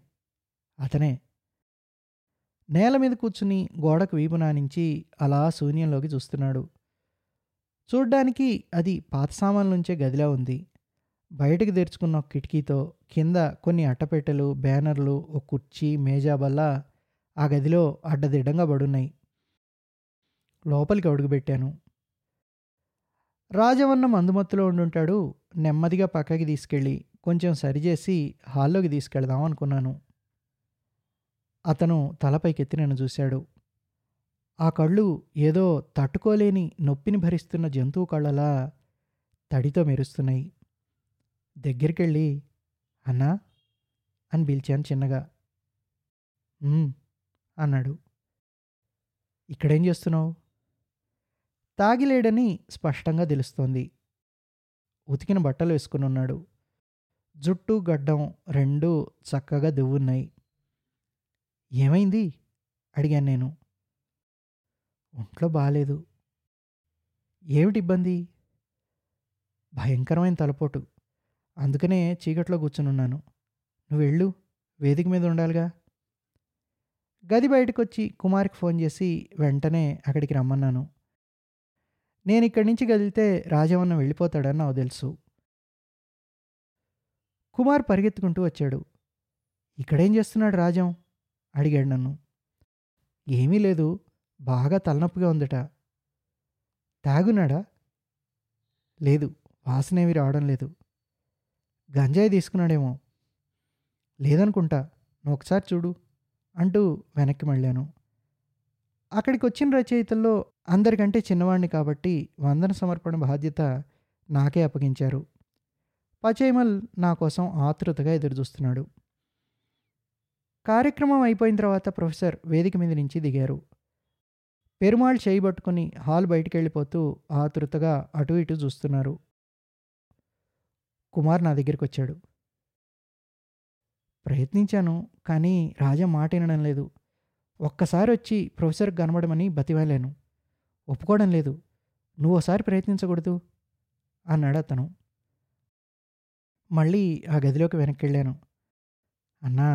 అతనే. నేల మీద కూర్చుని గోడకు వీపు నానించి అలా శూన్యంలోకి చూస్తున్నాడు. చూడ్డానికి అది పాత సామాన్ల నుంచే గదిలా ఉంది. బయటకు తెరుచుకున్న ఒక కిటికీతో కింద కొన్ని అట్టపెట్టెలు, బ్యానర్లు, ఒక కుర్చీ, మేజా బల్ల ఆ గదిలో అడ్డదిడ్డంగా పడున్నాయి. లోపలికి అడుగుపెట్టాను. రాజవన్న మందుమత్తులో ఉండుంటాడు. నెమ్మదిగా పక్కకి తీసుకెళ్ళి కొంచెం సరిచేసి హాల్లోకి తీసుకెళ్దాం అనుకున్నాను. అతను తలపైకెత్తి నన్ను చూశాడు. ఆ కళ్ళు ఏదో తట్టుకోలేని నొప్పిని భరిస్తున్న జంతువు కళ్ళలా తడితో మెరుస్తున్నాయి. దగ్గరికెళ్ళి, అన్నా అని పిలిచాను చిన్నగా. అన్నాడు. ఇక్కడేం చేస్తున్నావు? తాగిలేడని స్పష్టంగా తెలుస్తోంది. ఉతికిన బట్టలు వేసుకుని ఉన్నాడు. జుట్టు గడ్డం రెండూ చక్కగా దివ్వున్నాయి. ఏమైంది అడిగాను నేను. ఒంట్లో బాగాలేదు. ఏమిటి ఇబ్బంది? భయంకరమైన తలపోటు, అందుకనే చీకట్లో కూర్చునున్నాను. నువ్వు వెళ్ళు, వేదిక మీద ఉండాలిగా. గది బయటకు వచ్చి కుమార్కి ఫోన్ చేసి వెంటనే అక్కడికి రమ్మన్నాను. నేను ఇక్కడి నుంచి కదిలితే రాజవన్న వెళ్ళిపోతాడని నాకు తెలుసు. కుమార్ పరిగెత్తుకుంటూ వచ్చాడు. ఇక్కడేం చేస్తున్నాడు రాజం అడిగాడు నన్ను. ఏమీ లేదు, బాగా తలనొప్పిగా ఉందట. తాగున్నాడా? లేదు, వాసనేవి రావడం లేదు. గంజాయి తీసుకున్నాడేమో. లేదనుకుంటా, నువ్వు ఒకసారి చూడు అంటూ వెనక్కి మళ్ళాను. అక్కడికి వచ్చిన రచయితల్లో అందరికంటే చిన్నవాడిని కాబట్టి వందన సమర్పణ బాధ్యత నాకే అప్పగించారు. పచ్చైమల్ నా కోసం ఆతృతగా ఎదురుచూస్తున్నాడు. కార్యక్రమం అయిపోయిన తర్వాత ప్రొఫెసర్ వేదిక మీద నుంచి దిగారు. పెరుమాళ్ చేయబట్టుకుని హాల్ బయటికి వెళ్ళిపోతూ ఆతృతగా అటు ఇటు చూస్తున్నారు. కుమార్ నా దగ్గరికి వచ్చాడు. ప్రయత్నించాను, కానీ రాజా మాట వినడం లేదు. ఒక్కసారి వచ్చి ప్రొఫెసర్కి కనబడమని బతివాలేను. ఒప్పుకోవడం లేదు. నువ్వు ఒకసారి ప్రయత్నించకూడదు అన్నాడు అతను. మళ్ళీ ఆ గదిలోకి వెనక్కి వెళ్ళాను. అన్నా,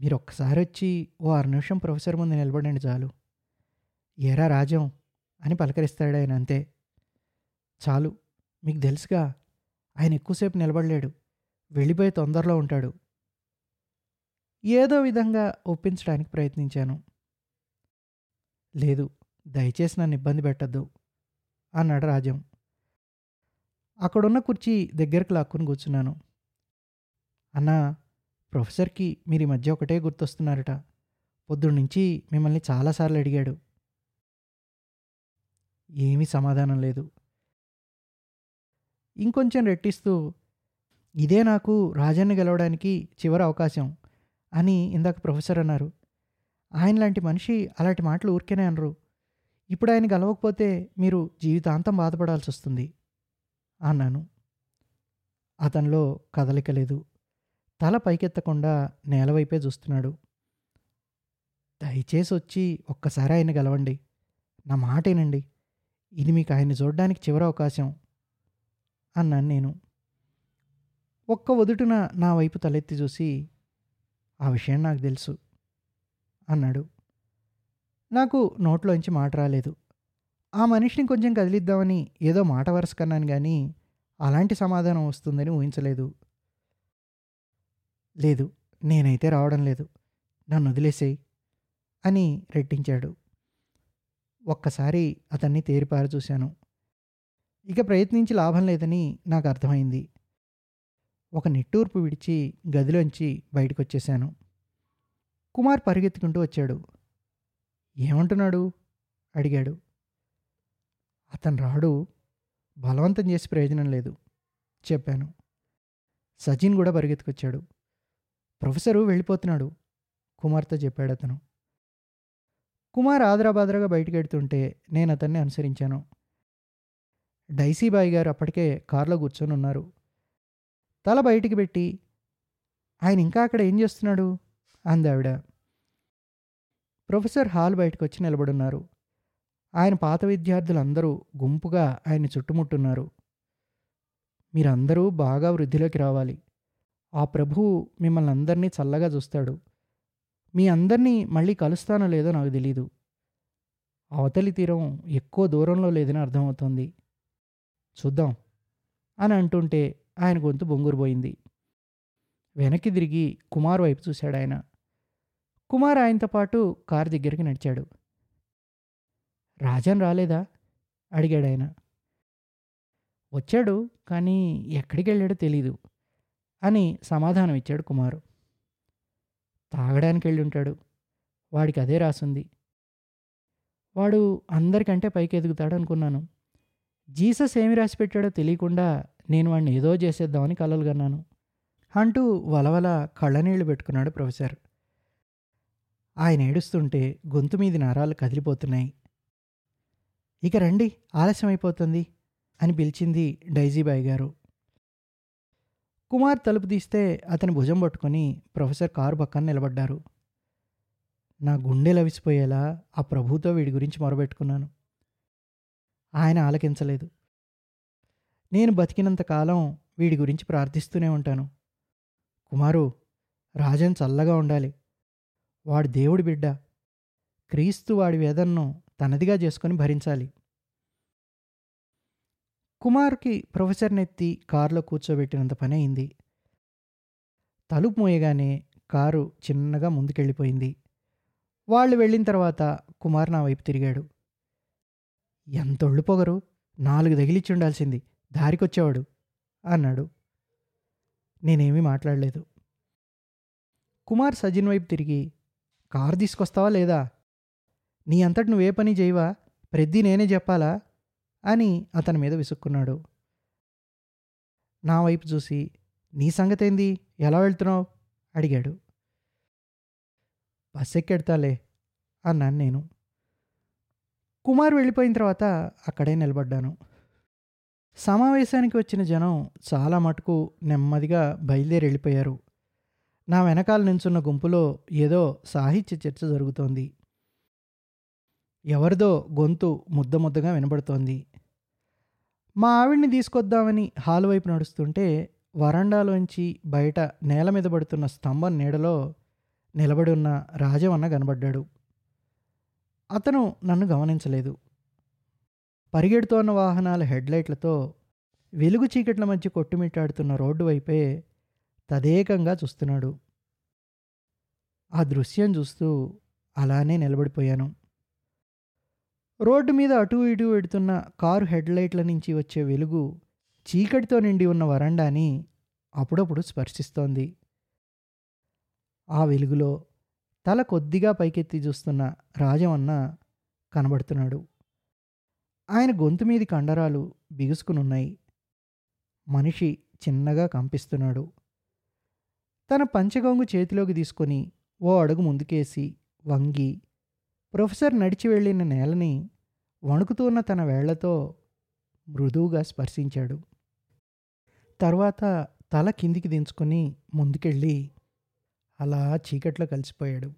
మీరు ఒక్కసారి వచ్చి ఓ ఆరు నిమిషం ప్రొఫెసర్ ముందు నిలబడండి చాలు. ఏరా రాజం అని పలకరిస్తాడు ఆయన, అంతే చాలు. మీకు తెలుసుగా, ఆయన ఎక్కువసేపు నిలబడలేడు, వెళ్ళిపోయి తొందరలో ఉంటాడు. ఏదో విధంగా ఒప్పించడానికి ప్రయత్నించాను. లేదు, దయచేసి నన్ను ఇబ్బంది పెట్టద్దు అన్నాడు రాజం. అక్కడున్న కుర్చీ దగ్గరకు లాక్కుని కూర్చున్నాను. అన్నా, ప్రొఫెసర్కి మీరు ఈ మధ్య ఒకటే గుర్తొస్తున్నారట. పొద్దున్నుంచి మిమ్మల్ని చాలాసార్లు అడిగాడు. ఏమీ సమాధానం లేదు. ఇంకొంచెం రెట్టిస్తూ, ఇదే నాకు రాజాన్ని గెలవడానికి చివరి అవకాశం అని ఇందాక ప్రొఫెసర్ అన్నారు. ఆయన లాంటి మనిషి అలాంటి మాటలు ఊరికేనే అనరు. ఇప్పుడు ఆయన గెలవకపోతే మీరు జీవితాంతం బాధపడాల్సి వస్తుంది అన్నాను. అతనిలో కదలిక లేదు. తల పైకెత్తకుండా నేలవైపే చూస్తున్నాడు. దయచేసి వచ్చి ఒక్కసారి ఆయన గెలవండి, నా మాటేనండి, ఇది మీకు ఆయన్ని చూడడానికి చివరి అవకాశం అన్నాను నేను. ఒక్క ఒదుటిన నా వైపు తలెత్తి చూసి, ఆ విషయం నాకు తెలుసు అన్నాడు. నాకు నోట్లోంచి మాట రాలేదు. ఆ మనిషిని కొంచెం కదిలిద్దామని ఏదో మాట వరుస కన్నాను, కానీ అలాంటి సమాధానం వస్తుందని ఊహించలేదు. లేదు, నేనైతే రావడం లేదు, నన్ను వదిలేసేయి అని రెట్టించాడు. ఒక్కసారి అతన్ని తేరిపారు చూశాను. ఇక ప్రయత్నించి లాభం లేదని నాకు అర్థమైంది. ఒక నిట్టూర్పు విడిచి గదిలోంచి బయటకు వచ్చేశాను. కుమార్ పరిగెత్తుకుంటూ వచ్చాడు. ఏమంటున్నాడు అడిగాడు. అతను రాడు, బలవంతం చేసి ప్రయోజనం లేదు చెప్పాను. సచిన్ కూడా పరిగెత్తుకొచ్చాడు. ప్రొఫెసరు వెళ్ళిపోతున్నాడు కుమార్తో చెప్పాడు అతను. కుమార్ ఆదరాబాదరాగా బయటకు వెడుతుంటే నేను అతన్ని అనుసరించాను. డైసీబాయి గారు అప్పటికే కారులో కూర్చొని ఉన్నారు. తల బయటికి పెట్టి, ఆయన ఇంకా అక్కడ ఏం చేస్తున్నాడు అందావిడ. ప్రొఫెసర్ హాల్ బయటకు వచ్చి నిలబడున్నారు. ఆయన పాత విద్యార్థులందరూ గుంపుగా ఆయన్ని చుట్టుముట్టున్నారు. మీరందరూ బాగా వృద్ధిలోకి రావాలి. ఆ ప్రభువు మిమ్మల్ని అందరినీ చల్లగా చూస్తాడు. మీ అందరినీ మళ్ళీ కలుస్తానో లేదో నాకు తెలీదు. అవతలి తీరం ఎక్కువ దూరంలో లేదని అర్థమవుతోంది. చూద్దాం అని అంటుంటే ఆయన గొంతు బొంగురుపోయింది. వెనక్కి తిరిగి కుమార్ వైపు చూశాడు ఆయన. కుమార్ ఆయనతో పాటు కారు దగ్గరికి నడిచాడు. రాజన్ రాలేదా అడిగాడు ఆయన. వచ్చాడు, కానీ ఎక్కడికి వెళ్ళాడో తెలీదు అని సమాధానం ఇచ్చాడు కుమారు. తాగడానికి వెళ్ళి ఉంటాడు, వాడికి అదే రాసుంది. వాడు అందరికంటే పైకి ఎదుగుతాడు అనుకున్నాను. జీసస్ ఏమి రాసి పెట్టాడో తెలియకుండా నేను వాడిని ఏదో చేసేద్దామని కలలు కన్నాను అంటూ వలవల కళ్ళనీళ్లు పెట్టుకున్నాడు ప్రొఫెసర్. ఆయన ఏడుస్తుంటే గొంతు మీది నరాలు కదిలిపోతున్నాయి. ఇక రండి, ఆలస్యం అయిపోతుంది అని పిలిచింది డైజీబాయి గారు. కుమార్ తలుపు తీస్తే అతని భుజం పట్టుకొని ప్రొఫెసర్ కారు పక్కన నిలబడ్డారు. నా గుండె లవిసిపోయేలా ఆ ప్రభుతో వీడి గురించి మొరబెట్టుకున్నాను. ఆయన ఆలకించలేదు. నేను బతికినంతకాలం వీడి గురించి ప్రార్థిస్తూనే ఉంటాను. కుమారు, రాజన్ చల్లగా ఉండాలి. వాడు దేవుడి బిడ్డ. క్రీస్తు వాడి వేదనను తనదిగా చేసుకొని భరించాలి. కుమార్కి ప్రొఫెసర్ని ఎత్తి కారులో కూర్చోబెట్టినంత పని అయింది. తలుపు మోయగానే కారు చిన్నగా ముందుకెళ్ళిపోయింది. వాళ్ళు వెళ్ళిన తర్వాత కుమార్ నా వైపు తిరిగాడు. ఎంత ఒళ్ళు పొగరు, నాలుగు తగిలిచ్చి ఉండాల్సింది, దారికొచ్చేవాడు అన్నాడు. నేనేమీ మాట్లాడలేదు. కుమార్ సజిన్ వైపు తిరిగి, కారు తీసుకొస్తావా లేదా? నీ అంతటి నువ్వే పని చేయవా? ప్రతి నేనే చెప్పాలా అని అతని మీద విసుక్కున్నాడు. నా వైపు చూసి, నీ సంగతేంది, ఎలా వెళ్తున్నావు అడిగాడు. బస్ ఎక్కెడతాలే అన్నాను నేను. కుమార్ వెళ్ళిపోయిన తర్వాత అక్కడే నిలబడ్డాను. సమావేశానికి వచ్చిన జనం చాలా మటుకు నెమ్మదిగా బయలుదేరి వెళ్ళిపోయారు. నా వెనకాల నుంచున్న గుంపులో ఏదో సాహిత్య చర్చ జరుగుతోంది. ఎవరిదో గొంతు ముద్ద ముద్దగా వినబడుతోంది. మా ఆవిడ్ని తీసుకొద్దామని హాలు వైపు నడుస్తుంటే వరండాలోంచి బయట నేల మీద పడుతున్న స్తంభం నీడలో నిలబడి ఉన్న రాజవన్న కనబడ్డాడు. అతను నన్ను గమనించలేదు. పరిగెడుతోన్న వాహనాల హెడ్లైట్లతో వెలుగు చీకట్ల మధ్య కొట్టుమిట్టాడుతున్న రోడ్డు వైపే తదేకంగా చూస్తున్నాడు. ఆ దృశ్యం చూస్తూ అలానే నిలబడిపోయాను. రోడ్డు మీద అటు ఇటు పెడుతున్న కారు హెడ్లైట్ల నుంచి వచ్చే వెలుగు చీకటితో నిండి ఉన్న వరండాని అప్పుడప్పుడు స్పర్శిస్తోంది. ఆ వెలుగులో తల కొద్దిగా పైకెత్తి చూస్తున్న రాజవన్న కనబడుతున్నాడు. ఆయన గొంతు మీది కండరాలు బిగుసుకునున్నాయి. మనిషి చిన్నగా కంపిస్తున్నాడు. తన పంచగొంగు చేతిలోకి తీసుకొని ఓ అడుగు ముందుకేసి వంగి ప్రొఫెసర్ నడిచి వెళ్ళిన నేలని వణుకుతూన్న తన వేళ్లతో మృదువుగా స్పర్శించాడు. తర్వాత తల కిందికి దించుకొని ముందుకెళ్ళి అలా చీకట్లో కలిసిపోయాడు.